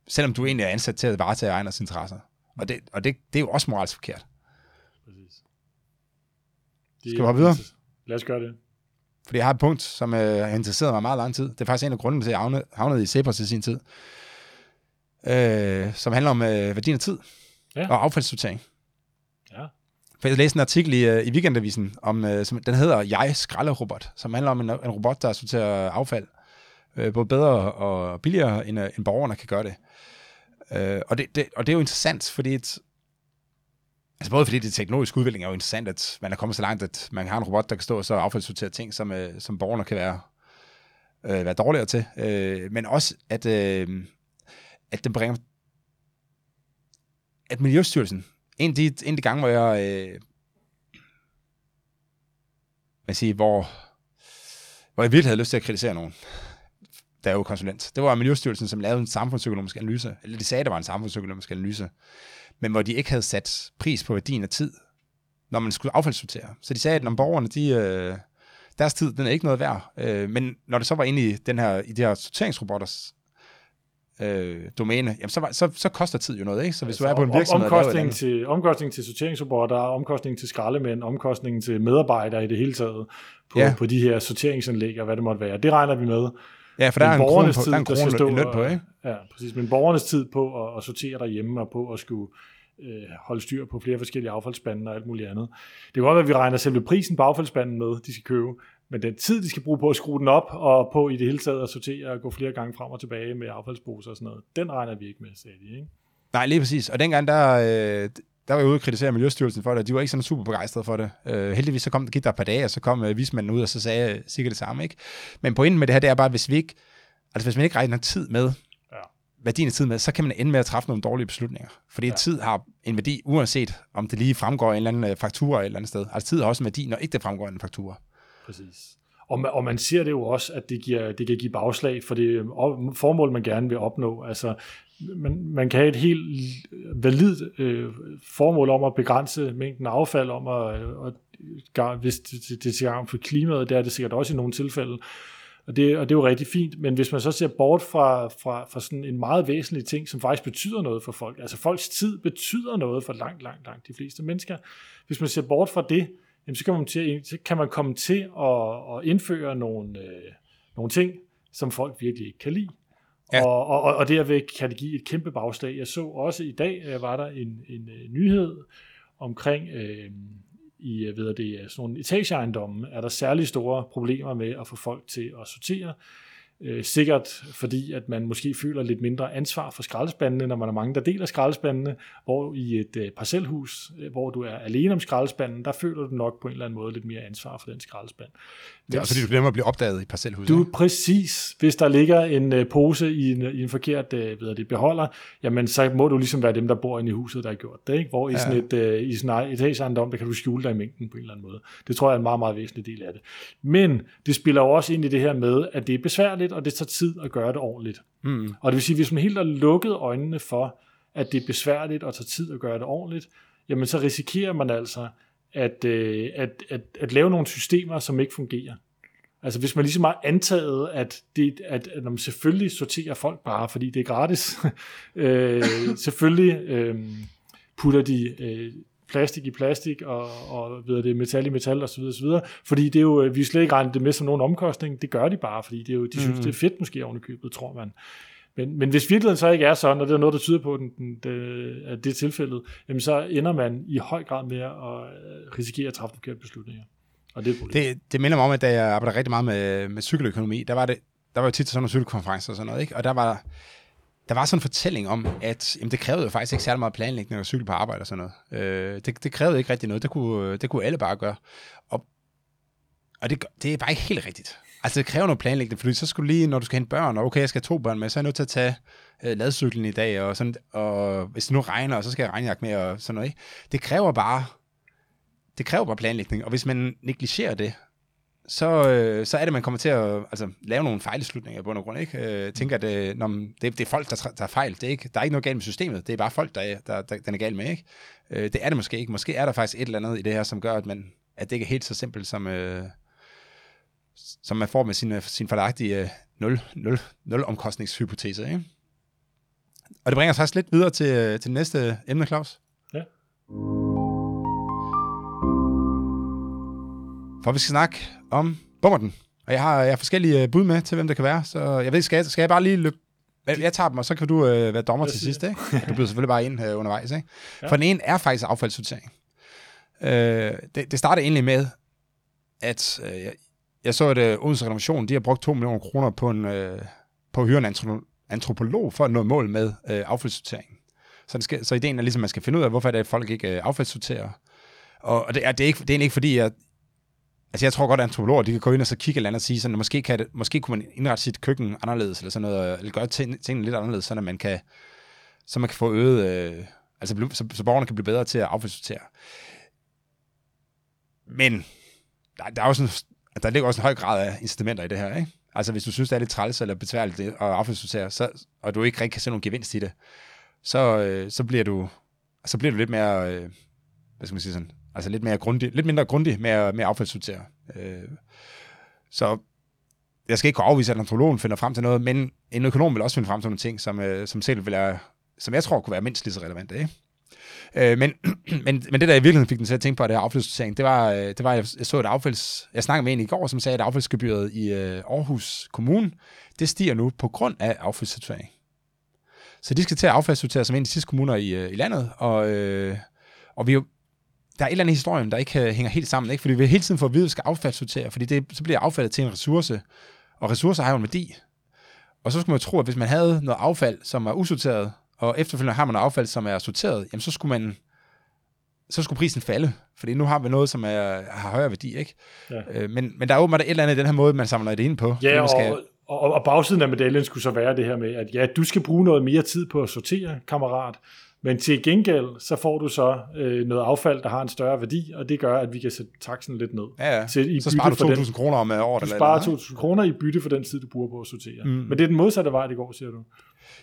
selvom du egentlig er ansat til at varetage ejernes interesser. Og det, og det, det er jo også moralsk forkert. De skal vi hoppe videre? Lad os gøre det. Fordi jeg har et punkt, som øh, har interesseret mig meget lang tid. Det er faktisk en af grundene til, at jeg havnede, havnede i Cepos i sin tid. Øh, som handler om øh, værdien af tid. Ja. Og affaldssortering. Ja. For jeg læste en artikel i, i Weekendavisen, om, som, den hedder Jeg skralder robot, som handler om en, en robot, der sorterer affald, øh, både bedre og billigere, end, end borgerne kan gøre det. Øh, og, det, det. Og det er jo interessant, fordi et, altså både fordi det teknologiske udvikling er jo interessant, at man er kommet så langt, at man har en robot, der kan stå og så affaldssortere ting, som, øh, som borgerne kan være, øh, være dårligere til. Øh, men også, at, øh, at den bringer... At Miljøstyrelsen, en af de, de gange, hvor jeg... Øh, man siger, hvor, hvor jeg virkelig havde lyst til at kritisere nogen, der er jo konsulent. Det var Miljøstyrelsen, som lavede en samfundsøkonomisk analyse. Eller de sagde, der var en samfundsøkonomisk analyse. Men hvor de ikke havde sat pris på værdien af tid, når man skulle affaldssortere. Så de sagde, at når borgerne, de, øh, deres tid, den er ikke noget værd. Øh, men når det så var inde i, den her, i de her sorteringsrobotters øh, domæne, jamen så, var, så, så koster tid jo noget, ikke? Så hvis altså, du er på en virksomhed... Omkostningen til, omkostning til sorteringsrobotter, omkostningen til skraldemænd, omkostningen til medarbejdere i det hele taget, på, ja. på de her sorteringsanlæg og hvad det måtte være. Det regner vi med. Ja, for der er en krone, på, tid, der er en krone der stå, løn på, ikke? Ja, præcis. Men borgernes tid på at, at sortere derhjemme og på at skulle øh, holde styr på flere forskellige affaldsspande og alt muligt andet. Det kan godt være, at vi regner selve prisen på affaldsspanden med, de skal købe, men den tid, de skal bruge på at skrue den op og på i det hele taget at sortere og gå flere gange frem og tilbage med affaldsposer og sådan noget, den regner vi ikke med, sagde de, ikke? Nej, lige præcis. Og dengang, der, øh, der var jeg ude og kritisere Miljøstyrelsen for det, de var ikke sådan super begejstrede for det. Øh, heldigvis så kom, gik der et par dage, og så kom øh, vismanden ud, og så sagde øh, sikkert det samme, ikke? Men pointen med det her, det er bare, hvis vi ikke, altså hvis man ikke regner tid med, ja. værdien af tid med, så kan man ende med at træffe nogle dårlige beslutninger. Fordi ja. tid har en værdi, uanset om det lige fremgår en eller anden faktura et eller andet sted. Altså tid har også en værdi, når ikke det fremgår en faktura. Præcis. Og man, og man ser det jo også, at det, giver, det kan give bagslag for det formål, man gerne vil opnå. Altså, man, man kan have et helt validt øh, formål om at begrænse mængden af affald, om at, og, hvis det, det er for klimaet, der er det sikkert også i nogle tilfælde. Og det, og det er jo rigtig fint, men hvis man så ser bort fra, fra, fra sådan en meget væsentlig ting, som faktisk betyder noget for folk, altså folks tid betyder noget for langt, langt, langt de fleste mennesker. Hvis man ser bort fra det, jamen, så, kan man til, så kan man komme til at, at indføre nogle, øh, nogle ting, som folk virkelig ikke kan lide. Ja. Og, og, og derved kan det give et kæmpe bagslag. Jeg så også i dag, var der en, en nyhed omkring, øh, i ved det, sådan nogle etageejendomme, er der særlig store problemer med at få folk til at sortere. Øh, sikkert fordi, at man måske føler lidt mindre ansvar for skraldespandene, når man er mange, der deler skraldespandene, hvor i et øh, parcelhus, øh, hvor du er alene om skraldespanden, der føler du nok på en eller anden måde lidt mere ansvar for den skraldespand. Ja, og fordi du glemmer at blive opdaget i parcelhuset. Du, præcis. Hvis der ligger en øh, pose i en, i en forkert øh, ved det, beholder, jamen så må du ligesom være dem, der bor inde i huset, der har gjort det, ikke? Hvor ja. i sådan et, øh, i sådan et etageejendom, der kan du skjule dig i mængden på en eller anden måde. Det tror jeg er en meget, meget væsentlig del af det. Men det spiller jo også ind i det her med, at det er besværligt, og det tager tid at gøre det ordentligt. Mm. Og det vil sige, at hvis man helt har lukket øjnene for, at det er besværligt og tager tid at gøre det ordentligt, jamen så risikerer man altså at, øh, at, at, at lave nogle systemer, som ikke fungerer. Altså hvis man ligesom har antaget, at, det, at, at man selvfølgelig sorterer folk bare, fordi det er gratis, øh, selvfølgelig øh, putter de... Øh, plastik i plastik, og, og ved det, metal i metal, osv., osv., fordi det er jo, vi slet ikke regner det med som nogen omkostning, det gør de bare, fordi det er jo, de synes, mm. det er fedt måske oven i købet, tror man. Men, men hvis virkeligheden så ikke er sådan, og det er noget, der tyder på, den, den, den, at det er tilfældet, jamen så ender man i høj grad med at risikere at træffe forkerte beslutninger. Og det, er det, det minder mig om, at da jeg arbejdede rigtig meget med, med cykeløkonomi, der var, det, der var jo tit sådan nogle cykelkonferencer og sådan noget, ikke? Og der var Der var sådan en fortælling om, at jamen, det krævede jo faktisk ikke særlig meget planlægning at cykle på arbejde og sådan noget. Øh, det, det krævede ikke rigtig noget. Det kunne, det kunne alle bare gøre. Og, og det, det er bare ikke helt rigtigt. Altså det kræver noget planlægning, fordi så skulle lige, når du skal hente børn, og okay, jeg skal have to børn med, så er jeg nødt til at tage øh, ladcyklen i dag, og, sådan, og hvis det nu regner, så skal jeg regnjagt med og sådan noget. Ikke? Det kræver bare, det kræver bare planlægning, og hvis man negligerer det, Så, øh, så er det, man kommer til at altså, lave nogle fejlslutninger på nogen grund, ikke? Øh, tænker, at øh, når man, det, det er folk, der tager fejl. Det er ikke, der er ikke noget galt med systemet. Det er bare folk, der, der, der den er galt med, ikke? Øh, det er det måske ikke. Måske er der faktisk et eller andet i det her, som gør, at, man, at det ikke er helt så simpelt, som, øh, som man får med sin, sin fordelagtige øh, nul, nul, nul omkostningshypotese, ikke? Og det bringer os faktisk lidt videre til, til næste emne, Claus. Ja. For vi skal snakke om bommerten. Og jeg har, jeg har forskellige bud med til, hvem det kan være. Så jeg ved ikke, skal, skal jeg bare lige løbe... Jeg tager dem, og så kan du øh, være dommer til sidst, ikke? Du bliver selvfølgelig bare ind øh, undervejs, ikke? Ja. For den ene er faktisk affaldssortering. Øh, det, det startede egentlig med, at øh, jeg så, at øh, Odense Redaktion, de har brugt to millioner kroner på, en, øh, på at hyre en antro- antropolog for at nå mål med øh, affaldssortering. Så, det skal, så ideen er ligesom, at man skal finde ud af, hvorfor er det, at folk ikke øh, affaldssorterer. Og, og det, er, det, er ikke, det er egentlig ikke, fordi jeg... Altså, jeg tror godt, at antropologer, de kan gå ind og så kigge et eller andet og sige sådan, at måske, kan det, måske kunne man indrette sit køkken anderledes, eller sådan noget, eller gøre tingene lidt anderledes, sådan at man kan, så man kan få øget... Øh, altså, så, så borgerne kan blive bedre til at affaldssortere. Men der, der, er også en, der ligger også en høj grad af incitamenter i det her, ikke? Altså, hvis du synes, det er lidt træls eller besværligt at affaldssortere, så, og du ikke rigtig kan se nogen gevinst i det, så, øh, så, bliver, du, så bliver du lidt mere... Øh, hvad skal man sige sådan... Altså lidt mere grundig, lidt mindre grundig med, med affaldssortere. Øh, så jeg skal ikke kunne afvise, at antropologen finder frem til noget, men en økonom vil også finde frem til nogle ting, som, øh, som selv vil være, som jeg tror kunne være mindst lige så relevante. Ikke? Øh, men, men, men det, der i virkeligheden fik den til at tænke på, det her affaldssortering, det var, det var jeg så et affalds... Jeg snakkede med en i går, som sagde, at affaldsgebyret i øh, Aarhus Kommune, det stiger nu på grund af affaldssortering. Så de skal til at affaldssortere som en af de sidste kommuner i, øh, i landet, og, øh, og vi jo der er et eller andet historie, der ikke hænger helt sammen, ikke? Fordi vi hele tiden får at vide, at vi skal affaldssortere, fordi det, så bliver affaldet til en ressource, og ressourcer har jo en værdi. Og så skulle man tro, at hvis man havde noget affald, som er usorteret, og efterfølgende har man noget affald, som er sorteret, jamen så skulle man, så skulle prisen falde, fordi nu har vi noget, som er, har højere værdi, ikke? Ja. Men, men der er åbenbart et eller andet i den her måde, man samler det ind på. Ja, man skal... og, og, og bagsiden af medaljen skulle så være det her med, at ja, du skal bruge noget mere tid på at sortere, kammerat, men til gengæld, så får du så øh, noget affald, der har en større værdi, og det gør, at vi kan sætte taksen lidt ned. Ja, ja. Til, i så sparer du to tusind kroner om året. Du sparer to tusind kroner i bytte for den tid, du bruger på at sortere. Mm. Men det er den modsatte vej, det går, siger du.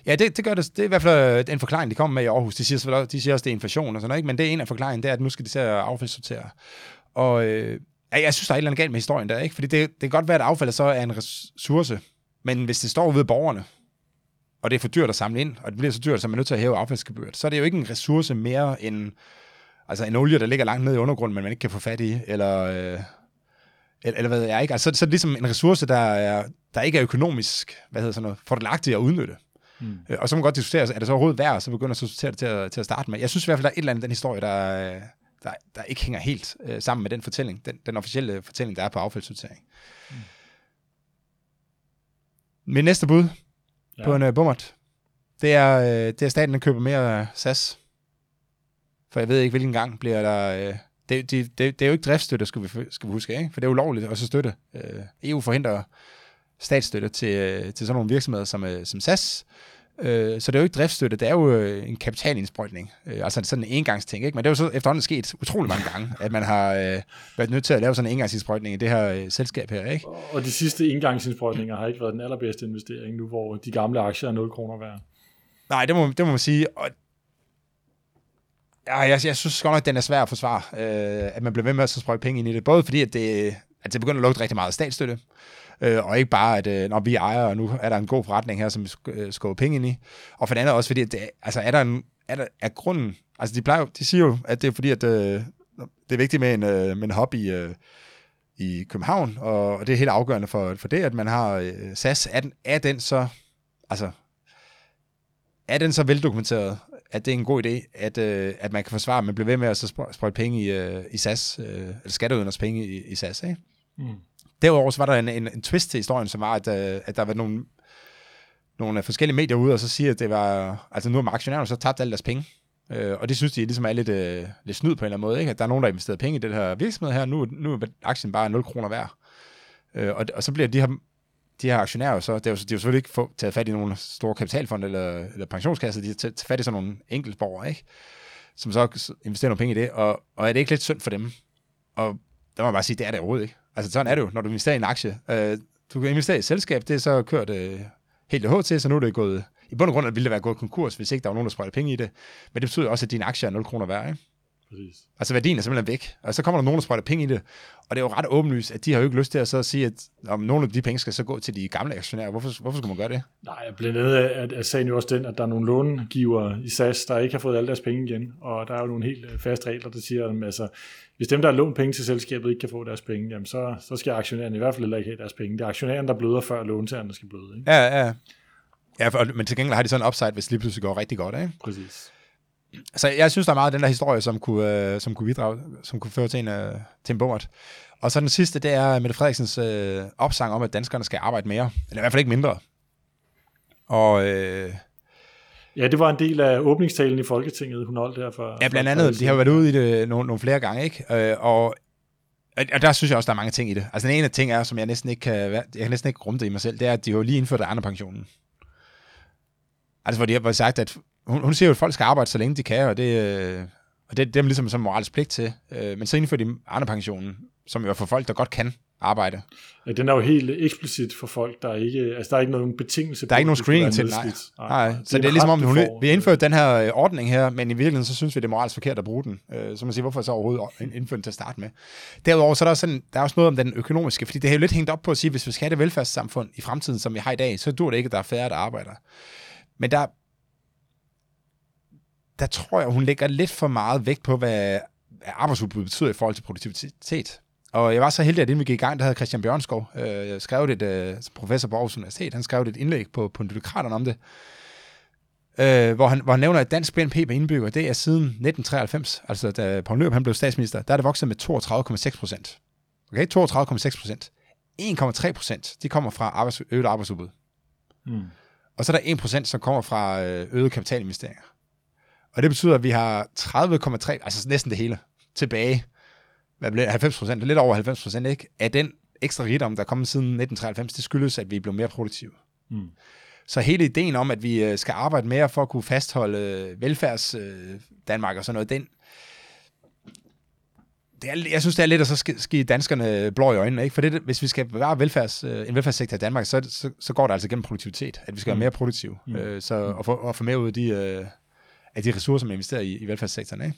Ja, det, det gør det. Det er i hvert fald en forklaring, de kommer med i Aarhus. De siger, de siger også, det er inflation og sådan noget, ikke? Men det er en af forklaringen, det er, at nu skal de til at affaldssortere. Og øh, jeg synes, der er et eller andet galt med historien der, ikke? Fordi det, det kan godt være, at affaldet så er en ressource, men hvis det står ved borgerne, og det er for dyrt at samle ind, og det bliver så dyrt, så man er nødt til at hæve affaldsgebyret, så er det jo ikke en ressource mere end altså en olie, der ligger langt ned i undergrunden, men man ikke kan få fat i, eller, øh, eller, eller hvad jeg ikke. Altså, så, så er det ligesom en ressource, der, er, der ikke er økonomisk hvad hedder sådan noget, fordelagtig at udnytte. Mm. Og så må man godt diskutere, er det så overhovedet værd, så begynder at diskutere det til at, til at starte med. Jeg synes i hvert fald, der er et eller andet den historie, der, der, der ikke hænger helt øh, sammen med den fortælling, den, den officielle fortælling, der er på affaldssortering. Mm. Mit næste bud... på en uh, bummert. Det er, uh, det er staten, der køber mere uh, S A S. For jeg ved ikke, hvilken gang bliver der... Uh, det, det, det, det er jo ikke driftsstøtte, skal vi, skal vi huske, ikke? For det er ulovligt at så støtte. Uh, E U forhindrer statsstøtte til, uh, til sådan nogle virksomheder som, uh, som S A S. Uh, så det er jo ikke driftsstøtte, det er jo uh, en kapitalindsprøjtning. Uh, altså sådan en engangsting, ikke? Men det er jo så efterhånden sket utrolig mange gange, at man har uh, været nødt til at lave sådan en engangsindsprøjtning i det her uh, selskab her, ikke? Og de sidste engangsindsprøjtninger har ikke været den allerbedste investering nu, hvor de gamle aktier er nul kroner værd. Nej, det må, det må man sige. Og ja, jeg, jeg synes godt nok, at den er svær at forsvare, uh, at man bliver ved med at sprøjte penge ind i det. Både fordi, at det, at det begynder at lugte rigtig meget af statsstøtte, Øh, og ikke bare, at øh, når vi ejer, og nu er der en god forretning her, som vi sk- øh, skubber penge ind i. Og for det andet også, fordi at det, altså, er der en er der, er grunden... Altså, de, plejer, de siger jo, at det er fordi, at øh, det er vigtigt med en, øh, med en hobby øh, i København, og, og det er helt afgørende for, for det, at man har øh, S A S. Er den, er den så... Altså, er den så veldokumenteret, at det er en god idé, at, øh, at man kan forsvare, at man bliver ved med at så sprøjte sprøj penge i, øh, i S A S, øh, eller skatteydernes penge i, i S A S, ikke? Mm. Derudover var der en, en, en twist til historien, som var, at, at der var nogle, nogle forskellige medier ude, og så siger, at det var, altså nu er aktionærerne så tabt alle deres penge. Øh, og det synes de ligesom er lidt, øh, lidt snyd på en eller anden måde, ikke? At der er nogen, der har investeret penge i det her virksomhed her, nu, nu er aktien bare nul kroner værd. Øh, og, og så bliver de her, de her aktionærer så, det er jo, de er jo selvfølgelig ikke få, taget fat i nogle store kapitalfond eller, eller pensionskasser, de har taget fat i sådan nogle enkeltborgere, ikke? Som så investerer nogle penge i det, og, og er det ikke lidt synd for dem? Og der må man bare sige, det er det overhovedet ikke. Altså sådan er det jo, når du investerer i en aktie. Øh, du kan investere i et selskab, det er så kørt øh, helt af til, så nu er det gået... I bund og grund ville det være gået konkurs, hvis ikke der var nogen, der sprøjtede penge i det. Men det betyder også, at dine aktier er nul kroner værd, ikke? Præcis. Altså værdien er simpelthen væk. Og så kommer der nogen, der sprøjter penge i det. Og det er jo ret åbenlyst, at de har jo ikke lyst til at så sige, at om nogle af de penge skal så gå til de gamle aktionærer. Hvorfor, hvorfor skulle man gøre det? Nej, blandt andet at, at sagen jo også den, at der er nogle långivere i S A S, der ikke har fået alle deres penge igen. Og der er jo nogle helt faste regler, der siger, at altså, hvis dem, der har lånt penge til selskabet, ikke kan få deres penge, jamen så, så skal aktionærerne i hvert fald ikke have deres penge. Det er aktionærerne, der bløder, før låntagerne skal bløde, ikke? Ja, ja. Ja, for, men til gengæld har de sådan en upside, hvis lige pludselig går rigtig godt, ikke? Præcis. Så jeg synes, der er meget af den der historie, som kunne, øh, som kunne bidrage, som kunne føre til en, øh, til en bommert. Og så den sidste, det er Mette Frederiksens øh, opsang om, at danskerne skal arbejde mere. Eller i hvert fald ikke mindre. Og... Øh, ja, det var en del af åbningstalen i Folketinget, hun holdt der for... Ja, blandt andet. De har været ude i det nogle, nogle flere gange, ikke? Øh, og, og der synes jeg også, der er mange ting i det. Altså den ene ting er, som jeg næsten ikke kan, jeg kan næsten ikke rumme det i mig selv, det er, at de jo lige indførte Arne-pensionen. Altså hvor de har sagt, at... Hun, hun siger jo, at folk skal arbejde så længe de kan, og det, øh, og det er dem ligesom som moralsk pligt til. Øh, men så indførte de Arne-pensionen, som jo er for folk, der godt kan arbejde. Ja, den er jo helt eksplicit for folk, der ikke... Altså, der er ikke nogen betingelse... Der er ikke nogen screening til, nej. nej. nej. Så det er, det er ligesom om, hun, vi har indført den her ordning her, men i virkeligheden, så synes vi, det er moralsk forkert at bruge den. Så man siger, hvorfor så overhovedet indført den til at starte med? Derudover, så er der, sådan, der er også noget om den økonomiske, fordi det har jo lidt hængt op på at sige, at hvis vi skal have det velfærdssamfund i fremtiden, som vi har i dag, så dur det ikke, at der er færre, der arbejder. Men der, der tror jeg, hun lægger lidt for meget vægt på, hvad arbejdsudbud betyder i forhold til produktivitet. Og jeg var så heldig, at inden vi gik i gang, der havde Christian Bjørnskov øh, skrevet et, øh, professor på Aarhus Universitet, han skrev et indlæg på Punditokraterne om det, øh, hvor, han, hvor han nævner, at dansk B N P per indbygger, det er siden nitten treoghalvfems, altså da Poul Nyrup han blev statsminister, der er det vokset med toogtredive komma seks procent. Okay, toogtredive komma seks procent. en komma tre procent, de kommer fra arbejds, øget arbejdsudbud. Mm. Og så er der en procent, som kommer fra øget kapitalinvesteringer. Og det betyder, at vi har tredive komma tre, altså næsten det hele, tilbage. Hvad blev halvfems procent, lidt over halvfems procent, ikke? Af den ekstra rigdom, der er kommet siden nitten treoghalvfems, det skyldes, at vi blev mere produktive. Mm. Så hele ideen om, at vi skal arbejde mere for at kunne fastholde velfærds Danmark og sådan noget, den, det er, jeg synes, det er lidt at så skide danskerne blå i øjnene, ikke? For det, hvis vi skal bevare velfærds, en velfærdssektor i Danmark, så, så, så går det altså gennem produktivitet, at vi skal være mere produktive, mm. øh, så, og, for, og få mere ud af de... Øh, af de ressourcer, man investerer i, i velfærdssektoren, ikke?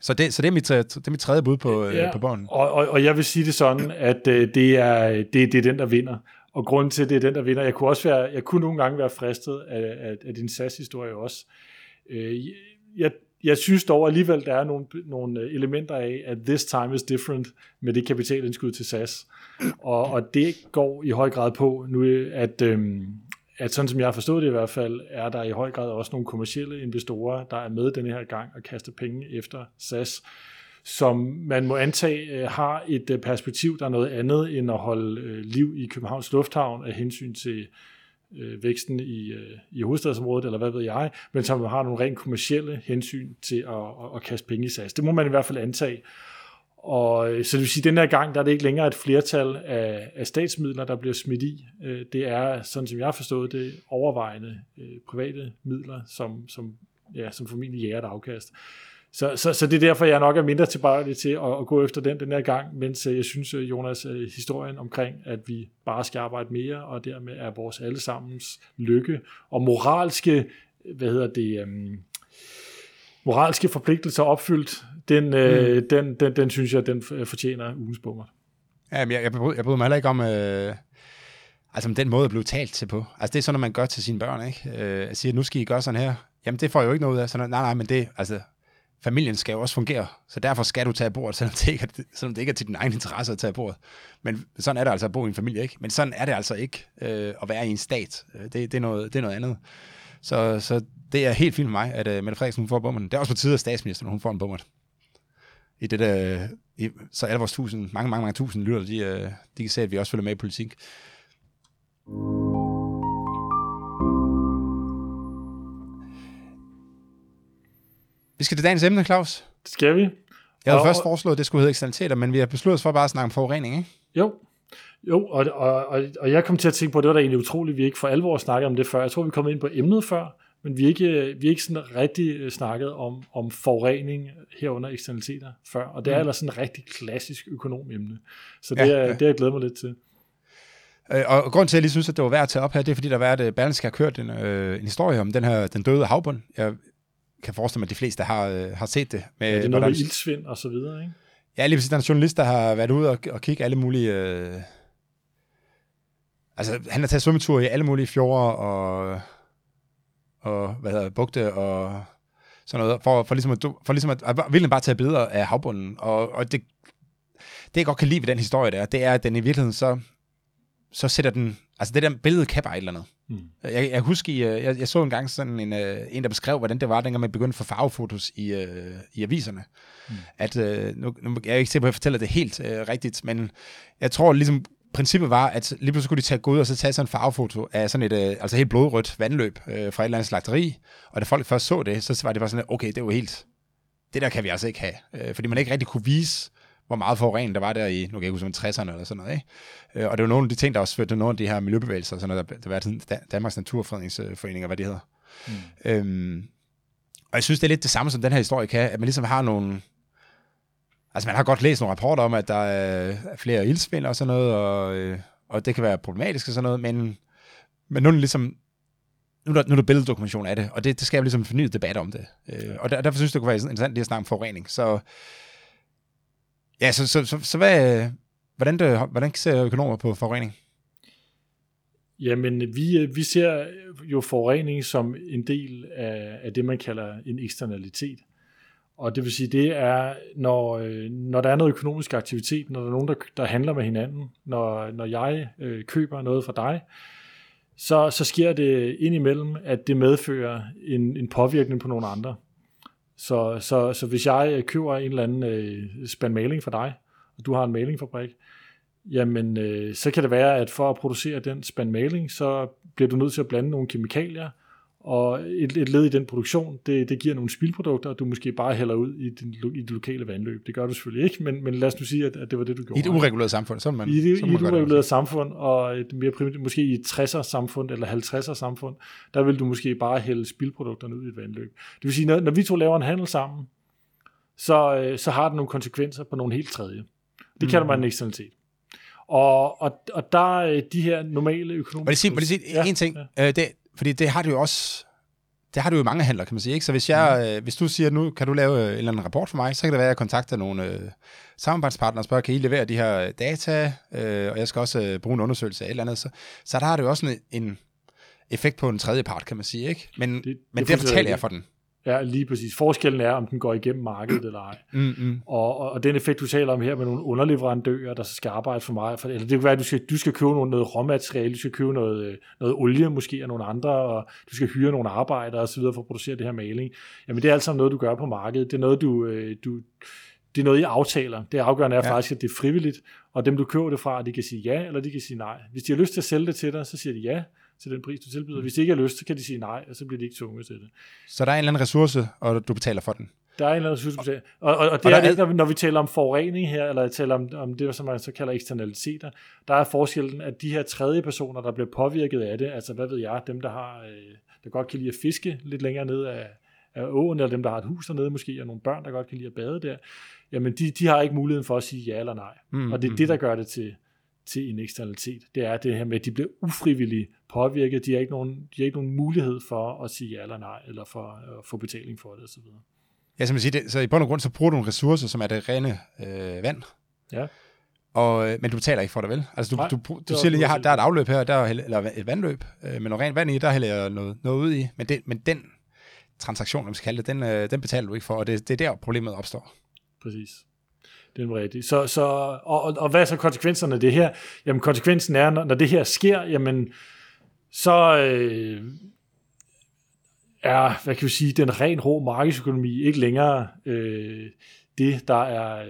Så, det, så det, er mit, det er mit tredje bud på, ja, øh, på bogen. Og, og, og jeg vil sige det sådan, at øh, det, er, det, det er den, der vinder. Og grunden til, det er den, der vinder, jeg kunne, også være, jeg kunne nogle gange være fristet af, af, af din S A S-historie også. Øh, jeg, jeg synes dog alligevel, der er nogle, nogle elementer af, at this time is different med det kapitalindskud til S A S. Og, og det går i høj grad på nu, at... Øh, at sådan som jeg har forstået det i hvert fald, er der i høj grad også nogle kommercielle investorer, der er med denne her gang og kaster penge efter S A S, som man må antage har et perspektiv, der er noget andet end at holde liv i Københavns Lufthavn af hensyn til væksten i, i hovedstadsområdet, eller hvad ved jeg, men som har nogle rent kommercielle hensyn til at, at, at kaste penge i S A S. Det må man i hvert fald antage. Og så det vil sige, at den her gang, der er det ikke længere et flertal af, af statsmidler, der bliver smidt i. Det er, sådan som jeg har forstået det, overvejende øh, private midler, som, som, ja, som formentlig jæger et afkast. Så, så, så det er derfor, jeg nok er mindre tilbøjelig til at, at gå efter den den her gang, mens jeg synes, Jonas, historien omkring, at vi bare skal arbejde mere, og dermed er vores allesammens lykke og moralske, hvad hedder det, øhm, moralske forpligtelser opfyldt, Den, mm. øh, den, den, den synes jeg, den fortjener ugens bommert. Ja, men jeg, jeg, jeg bryder mig heller ikke om, øh, altså om den måde at blive talt til på. Altså det er sådan, at man gør til sine børn, ikke? Øh, at sige, at nu skal I gøre sådan her. Jamen det får jeg jo ikke noget ud af. Sådan, nej, nej, men det, altså familien skal jo også fungere, så derfor skal du tage bordet, selvom det ikke er, selvom det ikke er til din egen interesse at tage bordet. Men sådan er det altså at bo i en familie, ikke? Men sådan er det altså ikke øh, at være i en stat. Det, det, er, noget, det er noget andet. Så, så det er helt fint for mig, at øh, Mette Frederiksen får bommerten. Det er også på tide, at statsministeren hun får en bommert. I det der, i, så alle vores tusind, mange, mange, mange tusind lytter, de, de kan se, at vi også følger med i politik. Vi skal til dagens emne, Claus. Det skal vi. Jeg havde og, først foreslået, at det skulle hedde eksternaliteter, men vi har besluttet os for bare at snakke om forurening, ikke? Jo, jo og, og, og, og jeg kom til at tænke på, at det var da egentlig utroligt, vi ikke for alvor snakkede om det før. Jeg tror, vi kom ind på emnet før. Men vi er ikke, vi er ikke sådan rigtig snakket om, om forurening herunder eksternaliteter før. Og det er mm. ellers sådan en rigtig klassisk økonomemne. Så det, ja, er, ja. det har jeg glædet mig lidt til. Øh, og grunden til, at jeg lige synes, at det var værd at tage op her, det er fordi, der var at Berlingske har kørt en, øh, en historie om den her den døde havbund. Jeg kan forestille mig, at de fleste har, øh, har set det. Med, ja, det er noget med iltsvind og så videre, ikke? Ja, lige præcis. Der er en journalist, der har været ude og, og kigge alle mulige... Øh, altså, han har taget svømmetur i alle mulige fjorde og... og hvad hedder bugte og sådan noget, for, for ligesom at, for ligesom at, at ville bare tage billeder af havbunden, og, og det, det jeg godt kan lide ved den historie der, det er, at den i virkeligheden så, så sætter den Altså det der billede kan bare et eller andet. Mm. Jeg, jeg husker, jeg, jeg så en gang sådan en, en, der beskrev, hvordan det var, dengang man begyndte at få farvefotos i, i aviserne. Mm. At, nu, nu jeg er ikke sikker på, at jeg fortæller det helt uh, rigtigt, men jeg tror ligesom, princippet var, at lige pludselig kunne de tage ud og så tage sådan en farvefoto af sådan et, øh, altså helt blodrødt vandløb øh, fra et eller andet slagteri, og da folk først så det, så var det bare sådan, okay, det var helt, det der kan vi altså ikke have, øh, fordi man ikke rigtig kunne vise, hvor meget forurening der var der i, nu kan jeg huske, tresserne eller sådan noget, ikke? Øh, og det var nogle af de ting, der også førte nogle af de her miljøbevægelser, sådan noget, der, der var sådan Danmarks Naturfredningsforening, hvad det hedder. Mm. Øhm, og jeg synes, det er lidt det samme, som den her historie kan, at man ligesom har nogle. Altså, man har godt læst nogle rapporter om, at der er flere ildsvind og sådan noget, og, øh, og det kan være problematisk og sådan noget, men, men nu er det ligesom, nu er der, nu er der billeddokumentation af det, og det, det skaber ligesom en fornyet debat om det. Øh, og der, derfor synes jeg, det kunne være interessant lige at snakke om forurening. Så, ja, så, så, så, så hvad, hvordan, det, hvordan ser økonomer på forurening? Jamen, vi, vi ser jo forurening som en del af, af det, man kalder en eksternalitet. Og det vil sige, det er, når, når der er noget økonomisk aktivitet, når der er nogen, der, der handler med hinanden, når, når jeg øh, køber noget fra dig, så, så sker det indimellem, at det medfører en, en påvirkning på nogle andre. Så, så, så hvis jeg køber en eller anden øh, spand maling fra dig, og du har en malingfabrik, jamen øh, så kan det være, at for at producere den spand maling, så bliver du nødt til at blande nogle kemikalier, og et, et led i den produktion, det, det giver nogle spildprodukter, du måske bare hælder ud i, din, i det lokale vandløb. Det gør du selvfølgelig ikke, men, men lad os nu sige, at, at det var det, du gjorde. I et ureguleret samfund, sådan man. I, det, sådan man i et ureguleret samfund, og et mere primitivt, måske i et tresser samfund, eller halvtredser samfund, der vil du måske bare hælde spildprodukterne ud i et vandløb. Det vil sige, når, når vi to laver en handel sammen, så, så har det nogle konsekvenser på nogle helt tredje. Det mm. kalder man en eksternalitet. Og, og, og der er de her normale økonomiske. Må det sige, må det sige ja, en ting, ja. øh, det Fordi det har du jo også, det har du jo i mange handler, kan man sige, ikke? Så hvis jeg, mm. øh, hvis du siger, nu kan du lave en eller anden rapport for mig, så kan det være, at jeg kontakter nogle øh, samarbejdspartnere og spørger, kan I levere de her data, øh, og jeg skal også øh, bruge en undersøgelse af et eller andet. Så, så der har det jo også en, en effekt på en tredje part, kan man sige, ikke? Men det, det, men det betaler jeg for den. Ja, lige præcis. Forskellen er, om den går igennem markedet eller ej. Mm-hmm. Og, og, og den effekt, du taler om her med nogle underleverandører, der så skal arbejde for mig, for, eller det kan være, at du skal, du skal købe noget, noget råmateriale, du skal købe noget, noget olie måske af nogle andre, og du skal hyre nogle arbejdere osv. for at producere det her maling. Jamen det er altså noget, du gør på markedet. Det er noget, du, du, det er noget, I aftaler. Det afgørende er ja. faktisk, at det er frivilligt, og dem, du køber det fra, de kan sige ja, eller de kan sige nej. Hvis de har lyst til at sælge det til dig, så siger de ja til den pris, du tilbyder. Hvis de ikke har lyst, så kan de sige nej, og så bliver de ikke tvunget til det. Så der er en eller anden ressource, og du betaler for den? Der er en eller anden ressource, du betaler. Og, og, og det og er det, når vi, når vi taler om forurening her, eller taler om, om det, som man så kalder eksternaliteter, der er forskellen, at de her tredje personer, der bliver påvirket af det, altså hvad ved jeg, dem, der har, der godt kan lide at fiske lidt længere ned af, af åen, eller dem, der har et hus dernede måske, og nogle børn, der godt kan lide at bade der, jamen de, de har ikke muligheden for at sige ja eller nej. Mm, og det er mm, det, der gør det til... til en eksternalitet. Det er det her med, at de bliver ufrivilligt påvirket. De har ikke nogen, de har ikke nogen mulighed for at sige ja eller nej, eller for at få betaling for det, og så videre. Ja, som jeg siger, det, så i bund og grund, så bruger du nogle ressourcer, som er det rene øh, vand. Ja. Og, men du betaler ikke for det, vel? Altså, du, nej, du, du, du siger, jeg har, der er et afløb her, der er, eller et vandløb, øh, men noget rent vand i, der hælder jeg noget, noget ud i. Men, det, men den transaktion, man skal kalde det, den, øh, den betaler du ikke for, og det, det er der, problemet opstår. Præcis. Det er rigtigt. Så, så, og, og, og hvad er så konsekvenserne af det her? Jamen konsekvensen er, når, når det her sker, jamen så øh, er, hvad kan vi sige, den ren rå markedsøkonomi ikke længere øh, det, der er,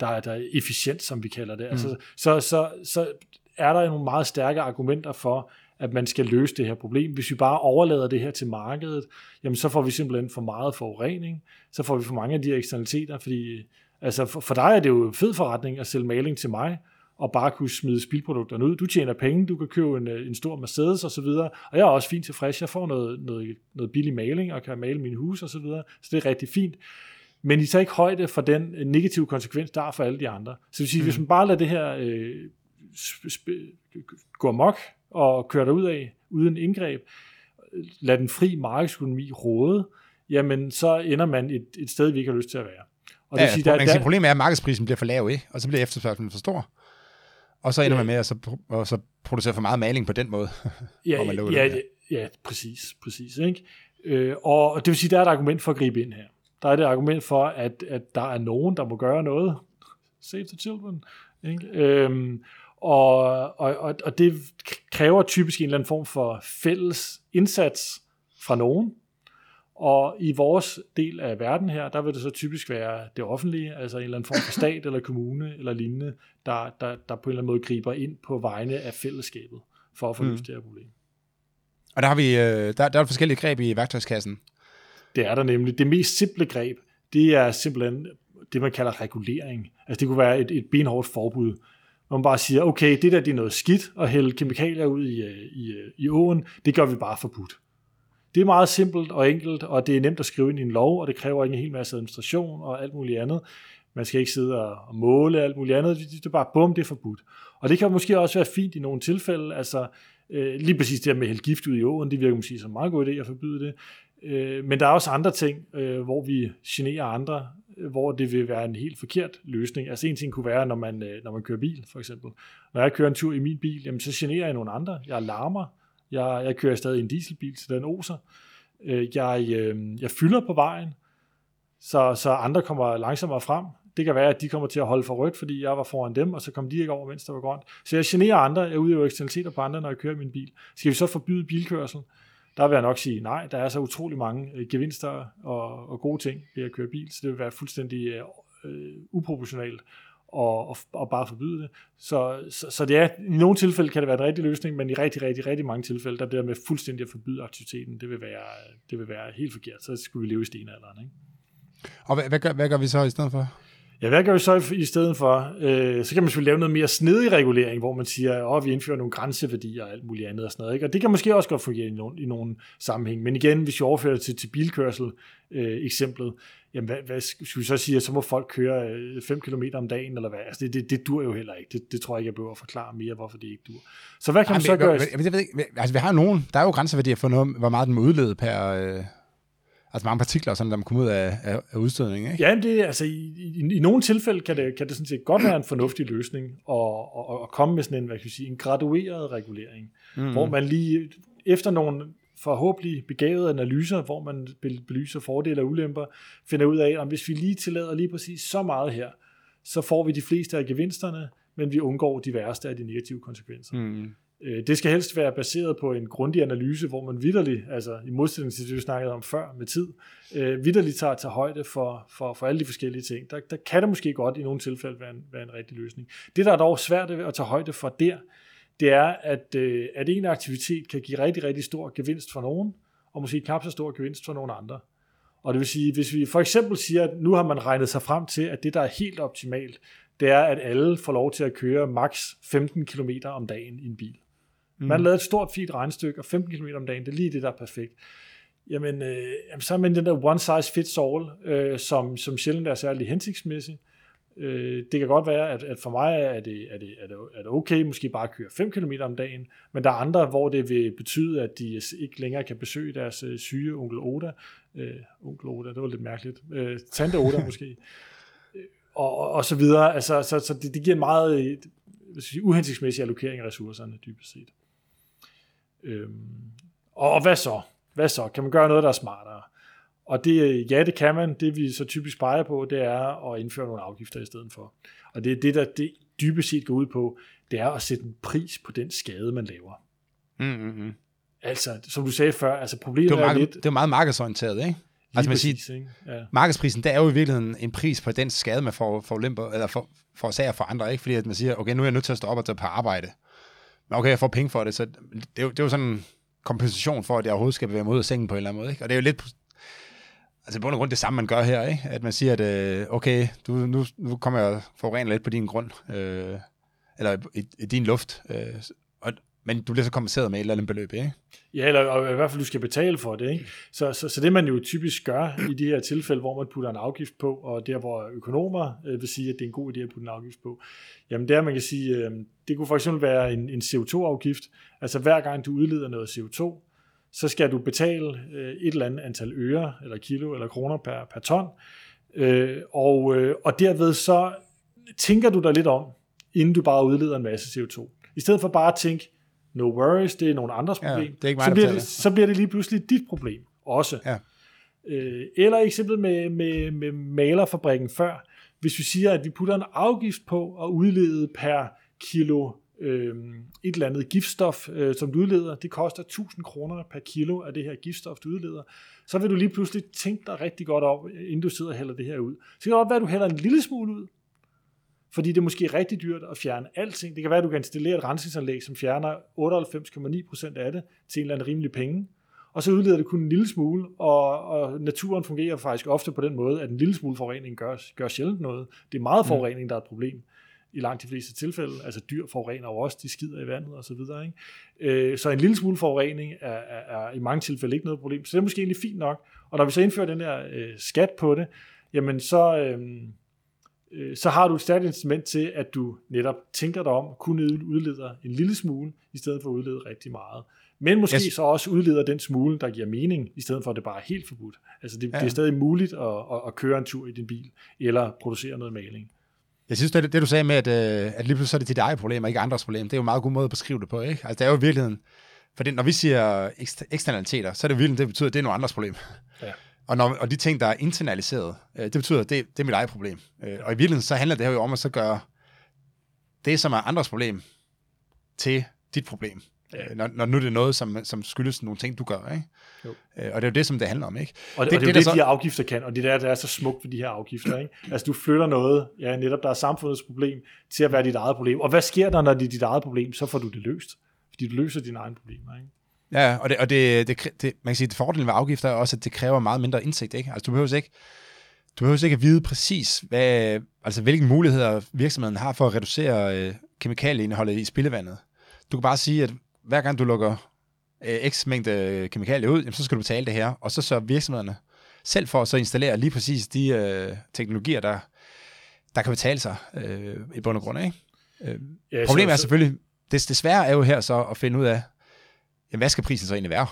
der, er, der er efficient, som vi kalder det. Mm. Altså, så, så, så er der nogle meget stærke argumenter for, at man skal løse det her problem. Hvis vi bare overlader det her til markedet, jamen så får vi simpelthen for meget forurening, så får vi for mange af de her eksternaliteter, fordi altså for dig er det jo en fed forretning at sælge maling til mig, og bare kunne smide spildprodukterne ud. Du tjener penge, du kan købe en, en stor Mercedes og så videre, og jeg er også fint tilfreds, jeg får noget, noget, noget billig maling, og kan male mine hus og så videre, så det er rigtig fint. Men I tager ikke højde for den negative konsekvens, der er for alle de andre. Så det vil sige, mm. hvis man bare lader det her øh, sp- sp- gå amok, og køre derud af uden indgreb, lad den fri markedsøkonomi råde, jamen så ender man et, et sted, vi ikke har lyst til at være. Og det ja, sige, der, man kan der, sige, problemet er, at markedsprisen bliver for lav, ikke? Og så bliver efterspørgselen for stor. Og så ender ja. man med at så, og så producere for meget maling på den måde. Ja, man ja, ja, ja, præcis. præcis ikke? Øh, og det vil sige, der er et argument for at gribe ind her. Der er et argument for, at, at der er nogen, der må gøre noget. Save the children. Ikke? Øhm, Og, og, og det kræver typisk en eller anden form for fælles indsats fra nogen. Og i vores del af verden her, der vil det så typisk være det offentlige, altså en eller anden form for stat eller kommune eller lignende, der, der, der på en eller anden måde griber ind på vegne af fællesskabet for at få løst mm. det her problem. Og der har vi der, der er forskellige greb i værktøjskassen. Det er der nemlig. Det mest simple greb, det er simpelthen det, man kalder regulering. Altså det kunne være et, et benhårdt forbud, hvor man bare siger, okay, det der det er noget skidt at hælde kemikalier ud i, i, i åen, det gør vi bare forbudt. Det er meget simpelt og enkelt, og det er nemt at skrive ind i en lov, og det kræver ikke en hel masse administration og alt muligt andet. Man skal ikke sidde og måle alt muligt andet. Det er bare, bum, det er forbudt. Og det kan måske også være fint i nogle tilfælde. Altså øh, lige præcis det her med at hælde gift ud i åen, det virker måske som en meget god idé at forbyde det. Øh, men der er også andre ting, øh, hvor vi generer andre, hvor det vil være en helt forkert løsning. Altså en ting kunne være, når man, øh, når man kører bil, for eksempel. Når jeg kører en tur i min bil, jamen, så generer jeg nogle andre. Jeg larmer. Jeg, jeg kører stadig en dieselbil, så den oser. Jeg, jeg fylder på vejen, så, så andre kommer langsommere frem. Det kan være, at de kommer til at holde for rødt, fordi jeg var foran dem, og så kom de ikke over, mens der var grønt. Så jeg generer andre. Jeg udøver eksternaliteter på andre, når jeg kører min bil. Skal vi så forbyde bilkørsel? Der vil jeg nok sige, nej, der er så utrolig mange gevinster og, og gode ting ved at køre bil, så det vil være fuldstændig øh, uproportionalt. Og, og bare forbyde det. Så, så, så det er, i nogle tilfælde kan det være en rigtig løsning, men i rigtig, rigtig, rigtig mange tilfælde, der bliver med fuldstændig at forbyde aktiviteten, det vil være, det vil være helt forkert. Så skulle vi leve i stenalderen, ikke? Og hvad, hvad, gør, hvad gør vi så i stedet for? Ja, hvad gør vi så i, i stedet for? Øh, så kan man selvfølgelig lave noget mere snedig regulering, hvor man siger, åh, vi indfører nogle grænseværdier og alt muligt andet og sådan noget, ikke? Og det kan måske også godt fungere i nogle, i nogle sammenhæng. Men igen, hvis vi overfører det til, til bilkørsel, øh, eksemplet, jamen hvad, hvad skal vi så sige, at så må folk køre fem kilometer om dagen, eller hvad? Altså det, det, det dur jo heller ikke. Det, det tror jeg ikke, jeg behøver at forklare mere, hvorfor det ikke dur. Så hvad kan Ej, man så gøre? Jeg, jeg ved ikke, altså vi har jo nogen, der er jo grænseværdier for noget, hvor meget den må udlede per, øh, altså mange partikler, sådan, der må komme ud af, af, af udstødning, ikke? Ja, det, altså i, i, i nogle tilfælde kan det, kan det sådan set godt være en fornuftig løsning, og, og, og komme med sådan en, hvad kan jeg sige, en gradueret regulering, mm. hvor man lige efter nogle forhåbentlig begavede analyser, hvor man belyser fordele og ulemper, finder ud af, at hvis vi lige tillader lige præcis så meget her, så får vi de fleste af gevinsterne, men vi undgår de værste af de negative konsekvenser. Mm. Det skal helst være baseret på en grundig analyse, hvor man vitterligt, altså i modsætning til det, vi snakkede om før med tid, vitterligt tager til højde for, for, for alle de forskellige ting. Der, der kan det måske godt i nogle tilfælde være en, være en rigtig løsning. Det, der er dog svært at tage højde for der, det er, at, øh, at en aktivitet kan give rigtig, rigtig stor gevinst for nogen, og måske knap så stor gevinst for nogen andre. Og det vil sige, hvis vi for eksempel siger, at nu har man regnet sig frem til, at det, der er helt optimalt, det er, at alle får lov til at køre maks femten kilometer om dagen i en bil. Mm. Man har lavet et stort, fint regnestykke, og femten kilometer om dagen, det er lige det, der er perfekt. Jamen, øh, så er man den der one size fits all, øh, som, som sjældent er særlig hensigtsmæssig. Det kan godt være, at for mig er det, er det, er det okay, måske bare at køre fem kilometer om dagen, men der er andre, hvor det vil betyde, at de ikke længere kan besøge deres syge onkel Oda. Øh, onkel Oda, det var lidt mærkeligt. Øh, tante Oda måske. og, og, og så videre. Altså, så så det, det giver en meget uhensigtsmæssig allokering af ressourcerne, dybest set. Øhm, og, og hvad så? Hvad så? Kan man gøre noget, der er smartere? Og det, ja, det kan man. Det vi så typisk peger på, det er at indføre nogle afgifter i stedet for. Og det er det, der det dybest set går ud på, det er at sætte en pris på den skade, man laver. Mm-hmm. Altså, som du sagde før, altså problemet det er meget, lidt... Det er meget markedsorienteret, ikke? Altså man præcis, siger, ikke? Ja. Markedsprisen, der er jo i virkeligheden en pris på den skade, man får, får limper, eller for, for sager for andre, ikke? Fordi at man siger, okay, nu er jeg nødt til at stå op og tage på arbejde. Men okay, jeg får penge for det, så det er jo, det er jo sådan en kompensation for, at jeg overhovedet skal bevæge mig ud af sengen på en eller anden måde, ikke? Og det er jo lidt... Altså på grund grund det samme, man gør her, ikke? At man siger, at okay, du, nu, nu kommer jeg og forurener lidt på din grund, øh, eller i, i din luft, øh, og, men du bliver så kompenseret med et eller andet beløb, ikke? Ja, eller og i hvert fald, du skal betale for det, ikke? Så, så, så det, man jo typisk gør i de her tilfælde, hvor man putter en afgift på, og der, hvor økonomer øh, vil sige, at det er en god idé at putte en afgift på, jamen der, man kan sige, øh, det kunne for eksempel være en, en C O to afgift, altså hver gang, du udleder noget C O to, så skal du betale øh, et eller andet antal øre, eller kilo, eller kroner per, per ton. Øh, og, øh, og derved så tænker du dig lidt om, inden du bare udleder en masse C O to. I stedet for bare at tænke, no worries, det er nogen andres problem, ja, det er ikke mig, så, bliver det, så bliver det lige pludselig dit problem også. Ja. Øh, eller eksemplet med, med, med malerfabrikken før. Hvis vi siger, at vi putter en afgift på at udlede per kilo øh, et eller andet giftstof, øh, som du udleder. Det koster tusind kroner per kilo af det her giftstof, du udleder. Så vil du lige pludselig tænke dig rigtig godt om, inden du sidder og hælder det her ud. Så kan det godt være, at du hælder en lille smule ud, fordi det er måske rigtig dyrt at fjerne alting. Det kan være, at du kan installere et rensningsanlæg, som fjerner otteoghalvfems komma ni procent af det til en eller anden rimelig penge. Og så udleder det kun en lille smule, og, og naturen fungerer faktisk ofte på den måde, at en lille smule forurening gør, gør sjældent noget. Det er meget forurening, der er et problem i langt de fleste tilfælde. Altså dyr forurener jo også, de skider i vandet osv. Så, så en lille smule forurening er, er, er i mange tilfælde ikke noget problem. Så det er måske egentlig fint nok. Og når vi så indfører den her øh, skat på det, jamen så... Øh, så har du et stærkt instrument til, at du netop tænker dig om, kun udleder en lille smule, i stedet for at udlede rigtig meget. Men måske yes. så også udleder den smule, der giver mening, i stedet for at det bare er helt forbudt. Altså det, ja. det er stadig muligt at, at, at køre en tur i din bil, eller producere noget maling. Jeg synes, det, det du sagde med, at, at lige pludselig så er det dit eget problem, og ikke andres problem, det er jo en meget god måde at beskrive det på, ikke? Altså det er jo i virkeligheden, for det, når vi siger ekster- eksternaliteter, så er det virkelig, det betyder, at det er nogle andres problem. Ja. Og, når, og de ting, der er internaliseret, øh, det betyder, at det, det er mit eget problem. Øh, og i virkeligheden, så handler det her jo om at så gøre det, som er andres problem, til dit problem. Ja. Øh, når, når nu det er noget, som, som skyldes nogle ting, du gør. Ikke? Øh, og det er jo det, som det handler om. Ikke? Og det, det, og det er det, det, der så... de her afgifter kan, og det der, der er så smukt ved de her afgifter. Ikke? Altså, du flytter noget, ja, netop der er samfundets problem, til at være dit eget problem. Og hvad sker der, når det er dit eget problem? Så får du det løst. Fordi du løser dine egne problemer, ikke? Ja, og, det, og det, det, det, man kan sige, at fordelen ved afgifter er også, at det kræver meget mindre indsigt, ikke? Altså, du behøver ikke, du behøver ikke at vide præcis, hvad, altså, hvilke muligheder virksomheden har for at reducere øh, kemikalieindholdet i spildevandet. Du kan bare sige, at hver gang du lukker øh, x mængde kemikalier ud, jamen, så skal du betale det her, og så sørger virksomhederne selv for at så installere lige præcis de øh, teknologier, der, der kan betale sig øh, i bund og grund, ikke? Øh, ja, problemet så, er selvfølgelig, det, det svære er jo her så at finde ud af, jamen, hvad skal prisen så egentlig være?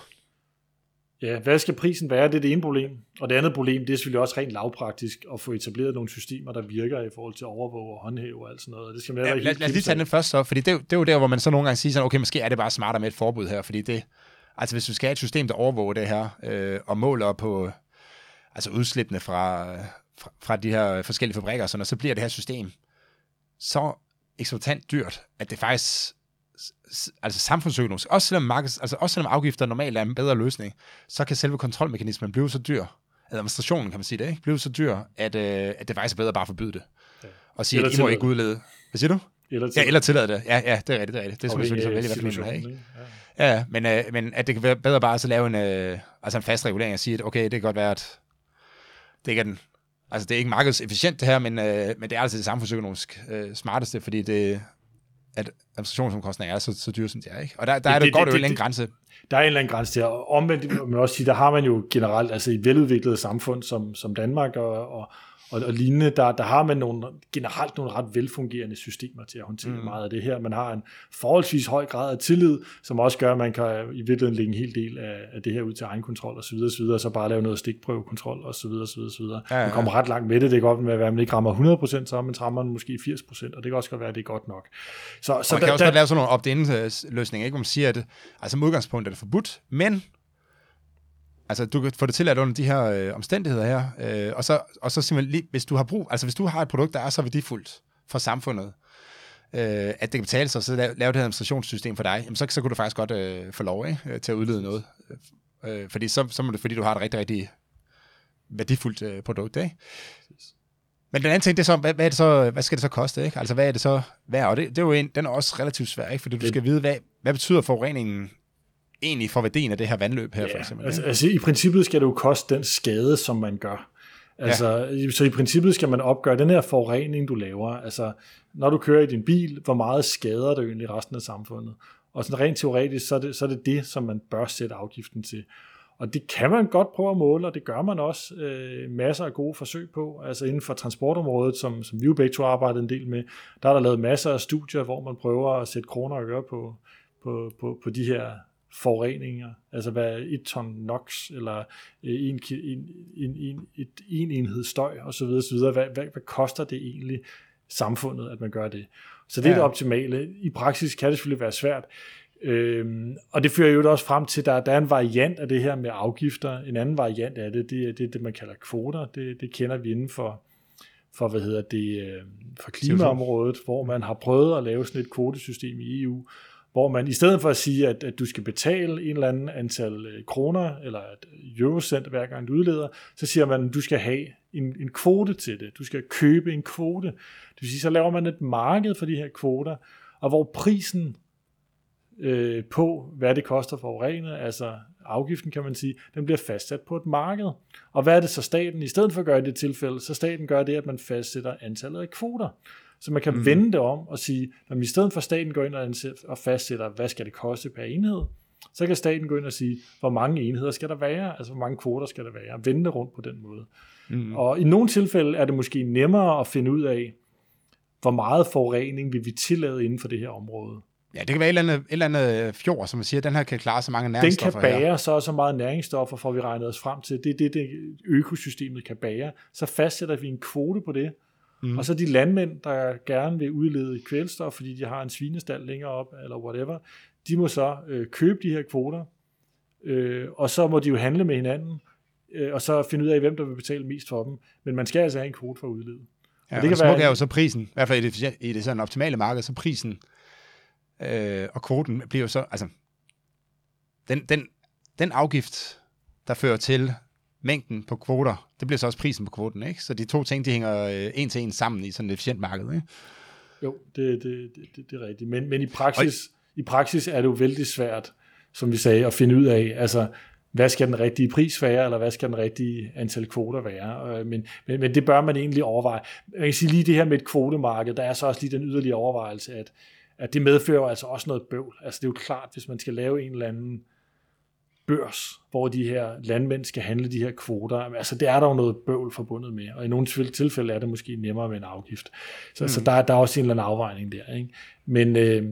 Ja, hvad skal prisen være? Det er det ene problem. Og det andet problem, det er selvfølgelig også rent lavpraktisk at få etableret nogle systemer, der virker i forhold til overvåge og håndhæve og alt sådan noget. Det skal man ja, lad, lad os lige tage den først så, fordi det er, jo, det er jo der, hvor man så nogle gange siger sådan, okay, måske er det bare smartere med et forbud her, fordi det, altså hvis du skal have et system, der overvåger det her, øh, og måler på altså udslippene fra, fra, fra de her forskellige fabrikker, sådan, og så bliver det her system så eksorbitant dyrt, at det faktisk altså samfundsøkonomisk, også selvom, markeds, altså også selvom afgifter normalt er en bedre løsning, så kan selve kontrolmekanismen blive så dyr, administrationen kan man sige det, ikke? Blive så dyr, at, øh, at det faktisk er bedre bare at forbyde det. Ja. Og sige, at I må ikke udlede. Hvad siger du? Eller tillade, ja, eller tillade det. Ja, ja, det er rigtigt, det er rigtigt. Det er selvfølgelig så vældig, hvad man vil have. Ja, men, øh, men at det kan være bedre bare at så lave en, øh, altså en fast regulering og sige, at okay, det kan godt være, at det ikke er, den, altså, det er ikke markedsefficient det her, men, øh, men det er altså det samfundsøkonomisk øh, smarteste, fordi det at administrationsomkostninger er så, så dyre, som de er, ikke? Og der, der det, er det, det godt det, jo en eller anden grænse. Der er en eller anden grænse til, og omvendt man også sige, der har man jo generelt, altså i et veludviklet samfund som, som Danmark og, og, og, og lignende, der, der har man nogle, generelt nogle ret velfungerende systemer til at håndtere mm. meget af det her. Man har en forholdsvis høj grad af tillid, som også gør, at man kan i virkeligheden lægge en hel del af, af det her ud til egenkontrol osv., osv., og så bare lave noget stikprøvekontrol osv., osv., osv. Ja, ja. Man kommer ret langt med det. Det kan godt være, at man ikke rammer hundrede procent, så man rammer måske firs procent, og det kan også godt være, at det er godt nok. Så, så man kan da, også da, lave sådan nogle opt-in-løsninger, ikke? Hvor man siger, at altså med udgangspunkt er det forbudt, men altså, du kan få det tilladt under de her øh, omstændigheder her, øh, og, så, og så simpelthen lige, hvis du har brug, altså hvis du har et produkt, der er så værdifuldt for samfundet, øh, at det kan betale sig, så lave, lave det her administrationssystem for dig, jamen, så, så kunne du faktisk godt øh, få lov ikke? Til at udlede noget, øh, fordi, så, så må det, fordi du har et rigtig, rigtig værdifuldt øh, produkt, ikke? Men den anden ting, det er så, hvad, hvad, er det så, hvad skal det så koste, ikke? Altså, hvad er det så værd? Og det, det er jo en, den er også relativt svær, ikke? Fordi du skal vide, hvad, hvad betyder forureningen egentlig for værdien af det her vandløb her, ja, for eksempel. Altså, altså, i princippet skal det jo koste den skade, som man gør. Altså, ja. Så i princippet skal man opgøre den her forurening, du laver. Altså, når du kører i din bil, hvor meget skader det egentlig resten af samfundet? Og sådan rent teoretisk, så er det så er det, det, som man bør sætte afgiften til. Og det kan man godt prøve at måle, og det gør man også øh, masser af gode forsøg på. Altså inden for transportområdet, som, som vi jo begge to arbejdede en del med, der er der lavet masser af studier, hvor man prøver at sætte kroner og øre på, på, på, på de her forureninger, altså hvad et ton NOx, eller en, en, en, en, et, en enhed støj, osv. osv. Hvad, hvad, hvad koster det egentlig samfundet, at man gør det? Så det er ja. Det optimale. I praksis kan det selvfølgelig være svært. Øhm, og det fører jo også frem til, at der, der er en variant af det her med afgifter. En anden variant af det, det er det, det man kalder kvoter. Det, det kender vi inden for, for, hvad hedder det, for klimaområdet, hvor man har prøvet at lave sådan et kvotesystem i E U, hvor man i stedet for at sige, at, at du skal betale en eller anden antal kroner, eller et eurocent hver gang du udleder, så siger man, at du skal have en, en kvote til det. Du skal købe en kvote. Det vil sige, så laver man et marked for de her kvoter, og hvor prisen øh, på, hvad det koster for forurenet, altså afgiften kan man sige, den bliver fastsat på et marked. Og hvad er det så staten, i stedet for at gøre i det tilfælde, så staten gør det, at man fastsætter antallet af kvoter. Så man kan mm-hmm. vende det om og sige, når man i stedet for staten går ind og fastsætter, hvad skal det koste per enhed, så kan staten gå ind og sige, hvor mange enheder skal der være, altså hvor mange kvoter skal der være, og vende rundt på den måde. Mm-hmm. Og i nogle tilfælde er det måske nemmere at finde ud af, hvor meget forurening vil vi tillade inden for det her område. Ja, det kan være et eller andet, et eller andet fjord, som man siger, den her kan klare så mange næringsstoffer. Den kan bære her. så så meget næringsstoffer, for vi regnet os frem til. Det er det, det økosystemet kan bære. Så fastsætter vi en kvote på det. Mm. Og så de landmænd, der gerne vil udlede kvælstof, fordi de har en svinestald længere op, eller whatever, de må så øh, købe de her kvoter, øh, og så må de jo handle med hinanden, øh, og så finde ud af, hvem der vil betale mest for dem. Men man skal altså have en kvote for at udlede. Ja, og det, og det smukke være, er jo så prisen, i hvert fald i det, i det sådan optimale marked, så prisen øh, og kvoten bliver jo så, altså, den, den, den afgift, der fører til mængden på kvoter, det bliver så også prisen på kvoten, ikke? Så de to ting, de hænger øh, en til en sammen i sådan et efficient marked, ikke? Jo, det, det, det, det er rigtigt. Men, men i, praksis, i praksis er det jo vældig svært, som vi sagde, at finde ud af, altså, hvad skal den rigtige pris være, eller hvad skal den rigtige antal kvoter være? Men, men, men det bør man egentlig overveje. Man kan sige lige det her med et kvotemarked, der er så også lige den yderligere overvejelse, at, at det medfører altså også noget bøvl. Altså det er jo klart, hvis man skal lave en eller anden børs, hvor de her landmænd skal handle de her kvoter, altså det er der jo noget bøvl forbundet med, og i nogle tilfælde er det måske nemmere med en afgift. Så, mm. så der, der er også en eller anden afvejning der, ikke? Men, øh,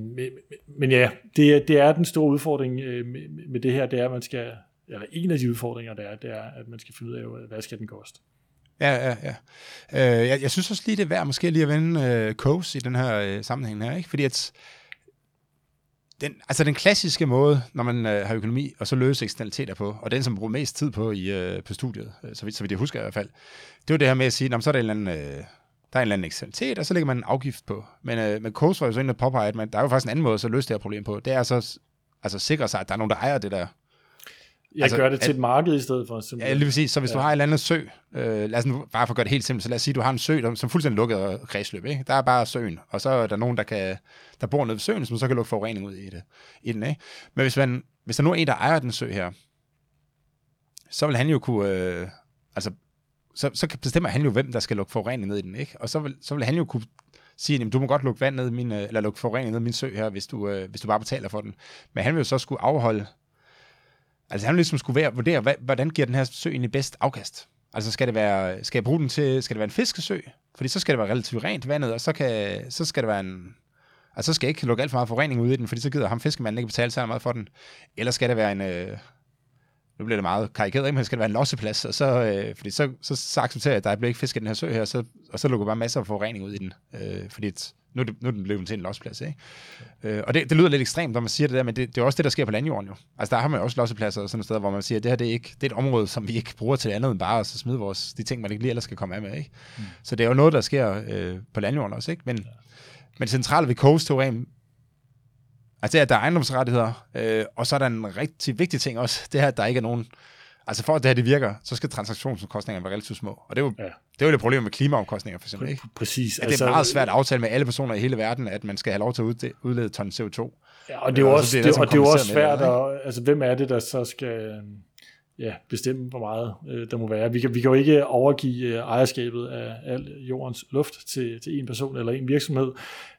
men ja, det, det er den store udfordring øh, med, med det her, det er, at man skal, eller en af de udfordringer der er, det er, at man skal finde ud af, hvad skal den koste. Ja, ja, ja. Øh, jeg, jeg synes også lige, det er værd måske lige at vende øh, Coase i den her øh, sammenhæng her, ikke? Fordi at Den, altså den klassiske måde, når man øh, har økonomi, og så løse eksternaliteter på, og den, som bruger mest tid på i øh, på studiet, øh, så vidt, så vidt jeg husker i hvert fald, det var det her med at sige, så er der en eller anden, øh, der er en eller anden eksternalitet, og så lægger man en afgift på. Men, øh, men Coase var jo så inde og påpege, at man, der er jo faktisk en anden måde så at løse det her problem på. Det er så altså sikre sig, at der er nogen, der ejer det der. Jeg altså, gør det til at, et marked i stedet for. Simpelthen. Ja, lige præcis. Så hvis ja. du har en eller anden sø, øh, lad os nu, bare for at gøre det helt simpelt, så lad os sige, at du har en sø, der, som er fuldstændig lukket kredsløb, ikke? Der er bare søen, og så er der nogen, der, kan, der bor nede ved søen, som så kan lukke forurening ud i, det, i den, ikke? Men hvis, man, hvis der nu er en, der ejer den sø her, så vil han jo kunne, øh, altså, så, så bestemmer han jo, hvem der skal lukke forurening ned i den, ikke? Og så vil, så vil han jo kunne sige, at du må godt lukke vand ned min, eller lukke forurening ned i min sø her, hvis du, øh, hvis du bare betaler for den. Men han vil jo så skulle afholde, altså han ligesom skulle vurdere, hvordan giver den her sø egentlig bedst afkast? Altså skal det være, skal jeg bruge den til, skal det være en fiskesø? Fordi så skal det være relativt rent vandet, og så, kan, så skal det være en, altså så skal jeg ikke lukke alt for meget forurening ud i den, fordi så gider ham fiskemanden ikke betale så meget for den. Eller skal det være en, øh, nu bliver det meget karikeret, men skal det være en losseplads, og så, øh, fordi så, så, så accepterer jeg, at der bliver ikke fisket den her sø her, og så, og så lukker bare masser af forurening ud i den, øh, fordi et, nu, nu er den blevet til en losseplads, ikke? Øh, og det, det lyder lidt ekstremt, når man siger det der, men det, det er også det, der sker på landjorden jo. Altså der har man jo også lossepladser og sådan et sted, hvor man siger, at det her det er, ikke, det er et område, som vi ikke bruger til andet end bare at så smide vores, de ting, man ikke lige ellers skal komme af med, ikke? Mm. Så det er jo noget, der sker øh, på landjorden også, ikke? Men, ja. men det centrale ved Coase-teorien, altså det er, at der er ejendomsrettigheder, øh, og så er der en rigtig vigtig ting også, det her, at der ikke er nogen, altså for at det her det virker, så skal transaktionsomkostningerne være relativt små. Og det er jo, ja. det, er jo det problem med klimaomkostninger for eksempel, ikke? Præcis. Altså, det er meget svært at aftale med alle personer i hele verden, at man skal have lov til at udlede ton C O to. Ja, og det er jo også, og det, og det er også svært, at, altså hvem er det, der så skal ja, bestemme, hvor meget øh, der må være. Vi kan, vi kan jo ikke overgive ejerskabet af al jordens luft til, til en person eller en virksomhed.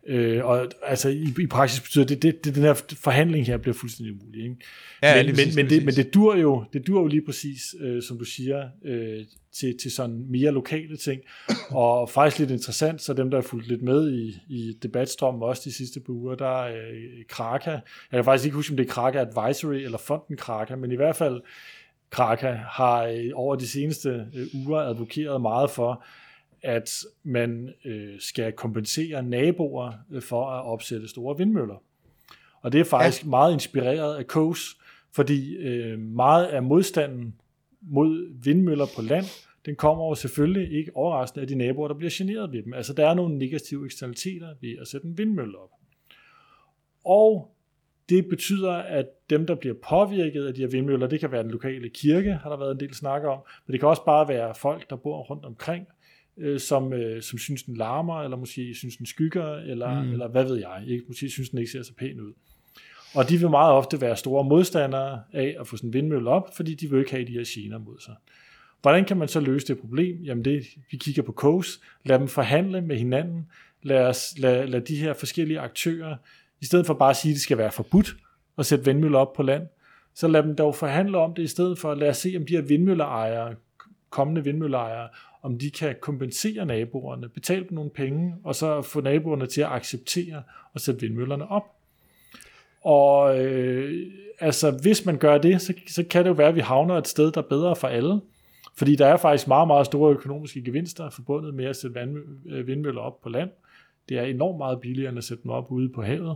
Øh, og altså i, i praksis betyder det, det, det, den her forhandling her bliver fuldstændig umulig, ikke? Ja, men, men, præcis, men, det, men det dur jo, det dur jo lige præcis, øh, som du siger, øh, til, til sådan mere lokale ting. Og faktisk lidt interessant, så dem, der har fulgt lidt med i, i debatstrømmen også de sidste par uger, der er øh, Kraka. Jeg kan faktisk ikke huske, om det er Kraka Advisory eller fonden Kraka, men i hvert fald Kraka har over de seneste uger advokeret meget for, at man skal kompensere naboer for at opsætte store vindmøller. Og det er faktisk ja. meget inspireret af Coase, fordi meget af modstanden mod vindmøller på land den kommer jo selvfølgelig ikke overraskende af de naboer, der bliver generet ved dem. Altså der er nogle negative eksternaliteter ved at sætte en vindmølle op. Og det betyder, at dem, der bliver påvirket af de her vindmøller, det kan være den lokale kirke, har der været en del snak om, men det kan også bare være folk, der bor rundt omkring, øh, som, øh, som synes, den larmer, eller måske synes, den skygger, eller, mm. eller hvad ved jeg, ikke? Måske synes, den ikke ser så pæn ud. Og de vil meget ofte være store modstandere af at få sådan en vindmølle op, fordi de vil ikke have de her gener mod sig. Hvordan kan man så løse det problem? Jamen det, vi kigger på C O S, lad dem forhandle med hinanden, lad, os, lad, lad de her forskellige aktører, i stedet for bare at sige, at det skal være forbudt at sætte vindmøller op på land, så lad dem dog forhandle om det i stedet for, lad os se, om de her vindmøllerejere, kommende vindmøllerejere, om de kan kompensere naboerne, betale dem nogle penge, og så få naboerne til at acceptere at sætte vindmøllerne op. Og øh, altså, hvis man gør det, så, så kan det jo være, at vi havner et sted, der er bedre for alle. Fordi der er faktisk meget, meget store økonomiske gevinster forbundet med at sætte vindmøller op på land. Det er enormt meget billigere end at sætte dem op ude på havet.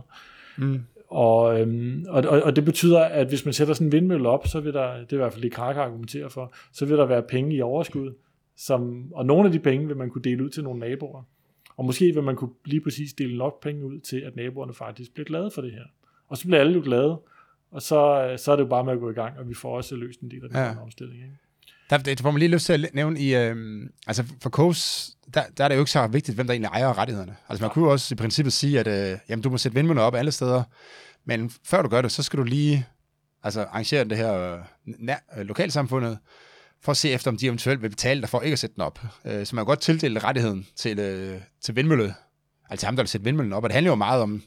Mm. Og, øhm, og, og, og det betyder, at hvis man sætter sådan en vindmølle op, så vil der, det er i hvert fald det Kraka argumenterer for, så vil der være penge i overskud, som, og nogle af de penge vil man kunne dele ud til nogle naboer. Og måske vil man kunne lige præcis dele nok penge ud til, at naboerne faktisk bliver glade for det her. Og så bliver alle jo glade, og så, så er det jo bare med at gå i gang, og vi får også løst en del af den ja. her omstilling, ikke? Der, der får man lige lyst til at nævne i, øh, altså for C O S, der, der er det jo ikke så vigtigt, hvem der egentlig ejer rettighederne. Altså man kunne jo også i princippet sige, at øh, jamen, du må sætte vindmøller op alle steder, men før du gør det, så skal du lige altså, arrangere det her øh, lokalsamfundet, for at se efter, om de eventuelt vil betale dig for ikke at sætte den op. Øh, så man kan godt tildele rettigheden til, øh, til vindmølle, altså til ham, der vil sætte vindmøllen op, og det handler jo meget om,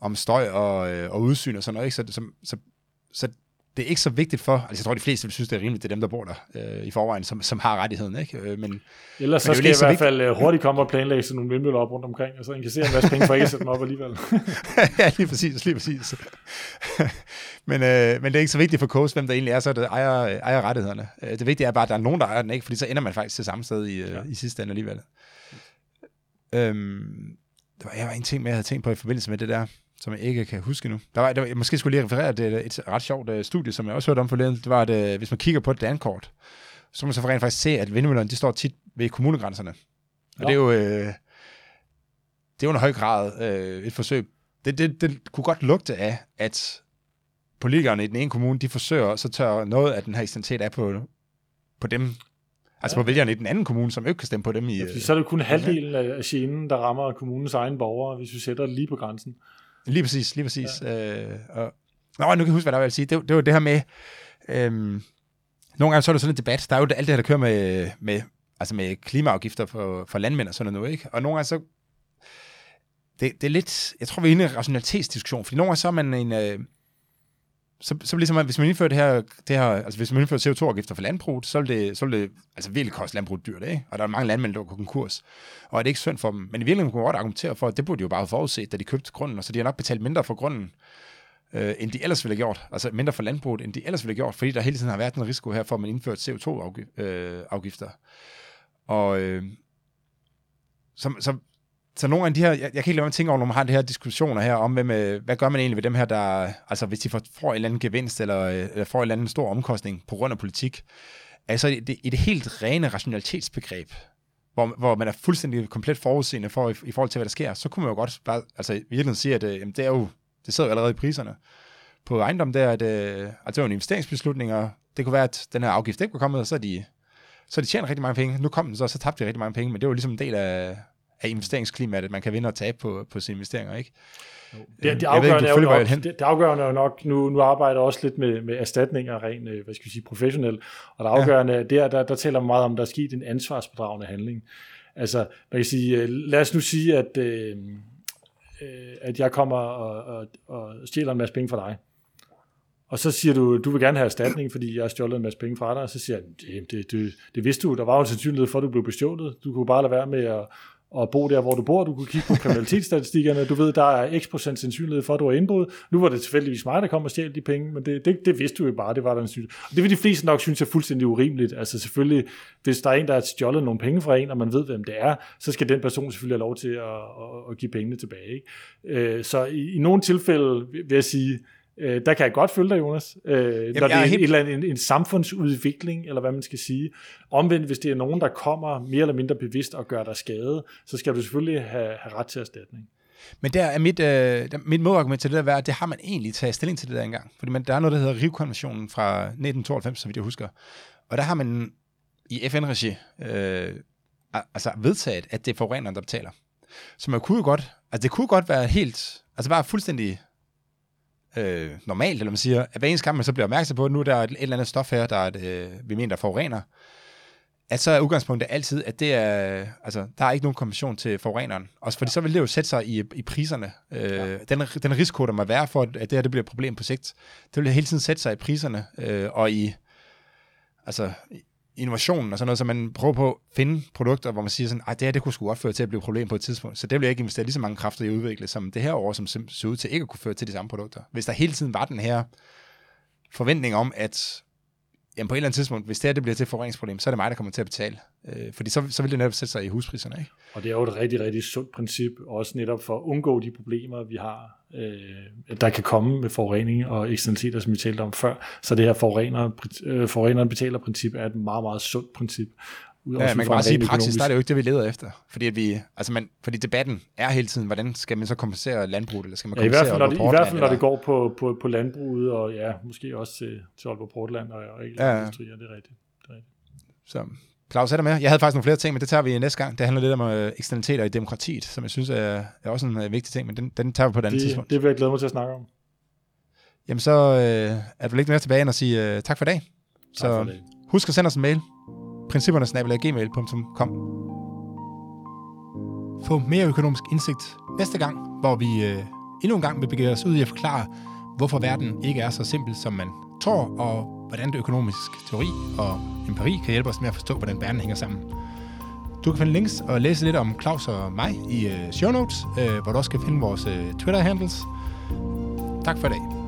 om støj og, øh, og udsyn og sådan noget, ikke? Så, så, så, så det er ikke så vigtigt for, altså jeg tror, de fleste vil synes, det er rimeligt, det er dem, der bor der øh, i forvejen, som, som har rettigheden, ikke? Øh, men, Ellers men så skal jeg i hvert fald vigtigt. hurtigt komme og planlægge sådan nogle vindmøller op rundt omkring, og så inkassere en masse penge for ikke at sætte dem op alligevel. Ja, lige præcis, lige præcis. men, øh, men det er ikke så vigtigt for C O S, hvem der egentlig er, så der ejer, ejer rettighederne. Det vigtige er bare, at der er nogen, der ejer den, ikke? Fordi så ender man faktisk til samme sted i, ja. i sidste ende alligevel. Øhm, der var, jeg var en ting mere, jeg havde tænkt på i forbindelse med det der, som jeg ikke kan huske nu. Der var, der var, jeg måske skulle lige referere, at det er et ret sjovt uh, studie, som jeg også hørte om forleden. Det var, at uh, hvis man kigger på et landkort, så må man så rent faktisk se, at vindmøllerne, de står tit ved kommunegrænserne. Og det er jo uh, det er under høj grad uh, et forsøg. Det, det, det kunne godt lugte af, at politikerne i den ene kommune, de forsøger, så tør noget af den her ekstensitet af på, på dem. Altså på vælgerne i den anden kommune, som ikke kan stemme på dem i... Ja, så er det kun halvdelen af genen, der rammer kommunens egen borgere, hvis vi sætter det lige på grænsen. Lige præcis, lige præcis. Ja. Øh, og... Nå, nu kan jeg huske, hvad der var, jeg ville sige. Det, det var det her med... Øhm... Nogle gange så er der sådan en debat. Der er jo alt det her, der kører med, med, altså med klimaafgifter for, for landmænd og sådan noget, ikke? Og nogle gange så... Det, det er lidt... Jeg tror, vi er inde i en rationalitetsdiskussion, fordi nogle gange så er man en... Øh... Så, så ligesom, at hvis man indfører det her, det her, altså hvis man indfører C O to afgifter for landbruget, så vil det, så vil det altså virkelig koste landbruget dyrt, ikke? Og der er mange landmænd, der går konkurs, og er det ikke synd for dem. Men i virkeligheden kunne man godt argumentere for, at det burde de jo bare have forudset, da de købte grunden, og så de har nok betalt mindre for grunden, øh, end de ellers ville have gjort, altså mindre for landbruget, end de ellers ville have gjort, fordi der hele tiden har været en risiko her for, at man indfører C O to afgifter. Og øh, så... så Så nogle af de her, jeg, jeg kan ikke lade være med at tænke over, når man har de her diskussioner her om, hvem, hvad gør man egentlig ved dem her, der, altså hvis de får, får en eller anden gevinst, eller, eller får en eller anden stor omkostning på grund af politik, altså i det, det helt rene rationalitetsbegreb, hvor, hvor man er fuldstændig komplet forudseende for, i, i forhold til, hvad der sker, så kunne man jo godt bare, altså virkelig sige, at øh, jamen, det er jo, det sidder jo allerede i priserne på ejendom der, at, øh, at det er jo en investeringsbeslutning, og det kunne være, at den her afgift ikke var kommet, og så er de, så er de tjent rigtig mange penge, nu kom den så, og så tabte de rigtig mange penge, men det var ligesom en del af... af investeringsklimaet, at man kan vinde og tabe på, på sine investeringer, ikke? Det, det, afgørende, ikke, er nok, det, det afgørende er jo nok, nu, nu arbejder jeg også lidt med, med erstatninger, rent, hvad skal vi sige, professionelt, og det afgørende ja. der, der, der taler man meget om, der er sket en ansvarsbedragende handling. Altså, man kan sige, lad os nu sige, at, øh, at jeg kommer og, og, og stjæler en masse penge fra dig, og så siger du, du vil gerne have erstatning, fordi jeg har stjålet en masse penge fra dig, og så siger jeg, det, det, det vidste du, der var jo en sandsynlighed for, at du blev bestjålet, du kunne bare lade være med at og bo der, hvor du bor. Du kunne kigge på kriminalitetsstatistikkerne. Du ved, der er x procent sandsynlighed for, at du har indbrud. Nu var det tilfældigvis mig, der kom og stjal de penge, men det, det, det vidste du jo bare, det var der en syn. Og det vil de fleste nok synes er fuldstændig urimeligt. Altså selvfølgelig, hvis der er en, der har stjålet nogle penge fra en, og man ved, hvem det er, så skal den person selvfølgelig have lov til at, at, at give pengene tilbage, ikke? Så i, i nogle tilfælde vil jeg sige, Øh, der kan jeg godt følge dig, Jonas, øh, Jamen, når det er en, helt... eller andet, en, en samfundsudvikling, eller hvad man skal sige. Omvendt, hvis det er nogen, der kommer mere eller mindre bevidst og gør dig skade, så skal du selvfølgelig have, have ret til erstatning. Men der er mit, øh, mit modargument til det der, være, at det har man egentlig taget stilling til det der engang. Fordi man, der er noget, der hedder Rio-konventionen fra nitten tooghalvfems, så vidt jeg husker. Og der har man i F N-regi øh, altså vedtaget, at det er forureneren, der betaler. Så man kunne jo godt, altså det kunne godt være helt, altså bare fuldstændig øh, normalt, eller man siger, at hver eneste gang man så bliver opmærksom på, at nu er der et, et eller andet stof her, der er et, øh, vi mener, der forurener, at så er udgangspunktet altid, at det er, altså, der er ikke nogen kompensation til forureneren. Også fordi ja. Så vil det jo sætte sig i, i priserne. Øh, ja. den, den risiko, der må være for, at det her det bliver et problem på sigt, det vil hele tiden sætte sig i priserne øh, og i, altså, innovationen og sådan noget, så man prøver på at finde produkter, hvor man siger sådan, at det her det kunne sgu godt føre til at blive et problem på et tidspunkt, så det vil jeg ikke investere lige så mange kræfter i at udvikle, som det her år, som ser ud til ikke at kunne føre til de samme produkter. Hvis der hele tiden var den her forventning om, at jamen på et eller andet tidspunkt, hvis det her det bliver til et forureningsproblem, så er det mig, der kommer til at betale. Øh, fordi så, så vil det netop sætte sig i huspriserne, ikke? Og det er jo et rigtig, rigtig sundt princip, også netop for at undgå de problemer, vi har, øh, der kan komme med forurening og eksternaliteter, som vi talte om før. Så det her forurener, øh, forureneren betaler princip er et meget, meget sundt princip. Ja, man kan bare sige, at i praksis der er det jo ikke det, vi leder efter. Fordi, at vi, altså man, fordi debatten er hele tiden, hvordan skal man så kompensere landbruget, eller skal man kompensere ja, i hvert fald, Aalborg Portland? I hvert fald, når det går på, på, på landbruget, og ja, måske også til, til Aalborg Portland, og, og ikke ja. Industrier, det er rigtigt. Det er rigtigt. Så, Claus, er der med? Jeg havde faktisk nogle flere ting, men det tager vi næste gang. Det handler lidt om øh, eksternaliteter i demokratiet, som jeg synes er, er også en øh, vigtig ting, men den, den tager vi på et andet det, tidspunkt. Det vil jeg glæde mig til at snakke om. Jamen så øh, er du lidt mere tilbage end at sige øh, tak for i dag. Så tak for det. Husk at sende os en mail. principperne snabel-a gmail punktum com. Få mere økonomisk indsigt næste gang, hvor vi øh, endnu en gang vil begive os ud i at forklare, hvorfor verden ikke er så simpel, som man tror, og hvordan det økonomiske teori og empiri kan hjælpe os med at forstå, hvordan verden hænger sammen. Du kan finde links og læse lidt om Claus og mig i øh, show notes, øh, hvor du også kan finde vores øh, Twitter handles. Tak for i dag.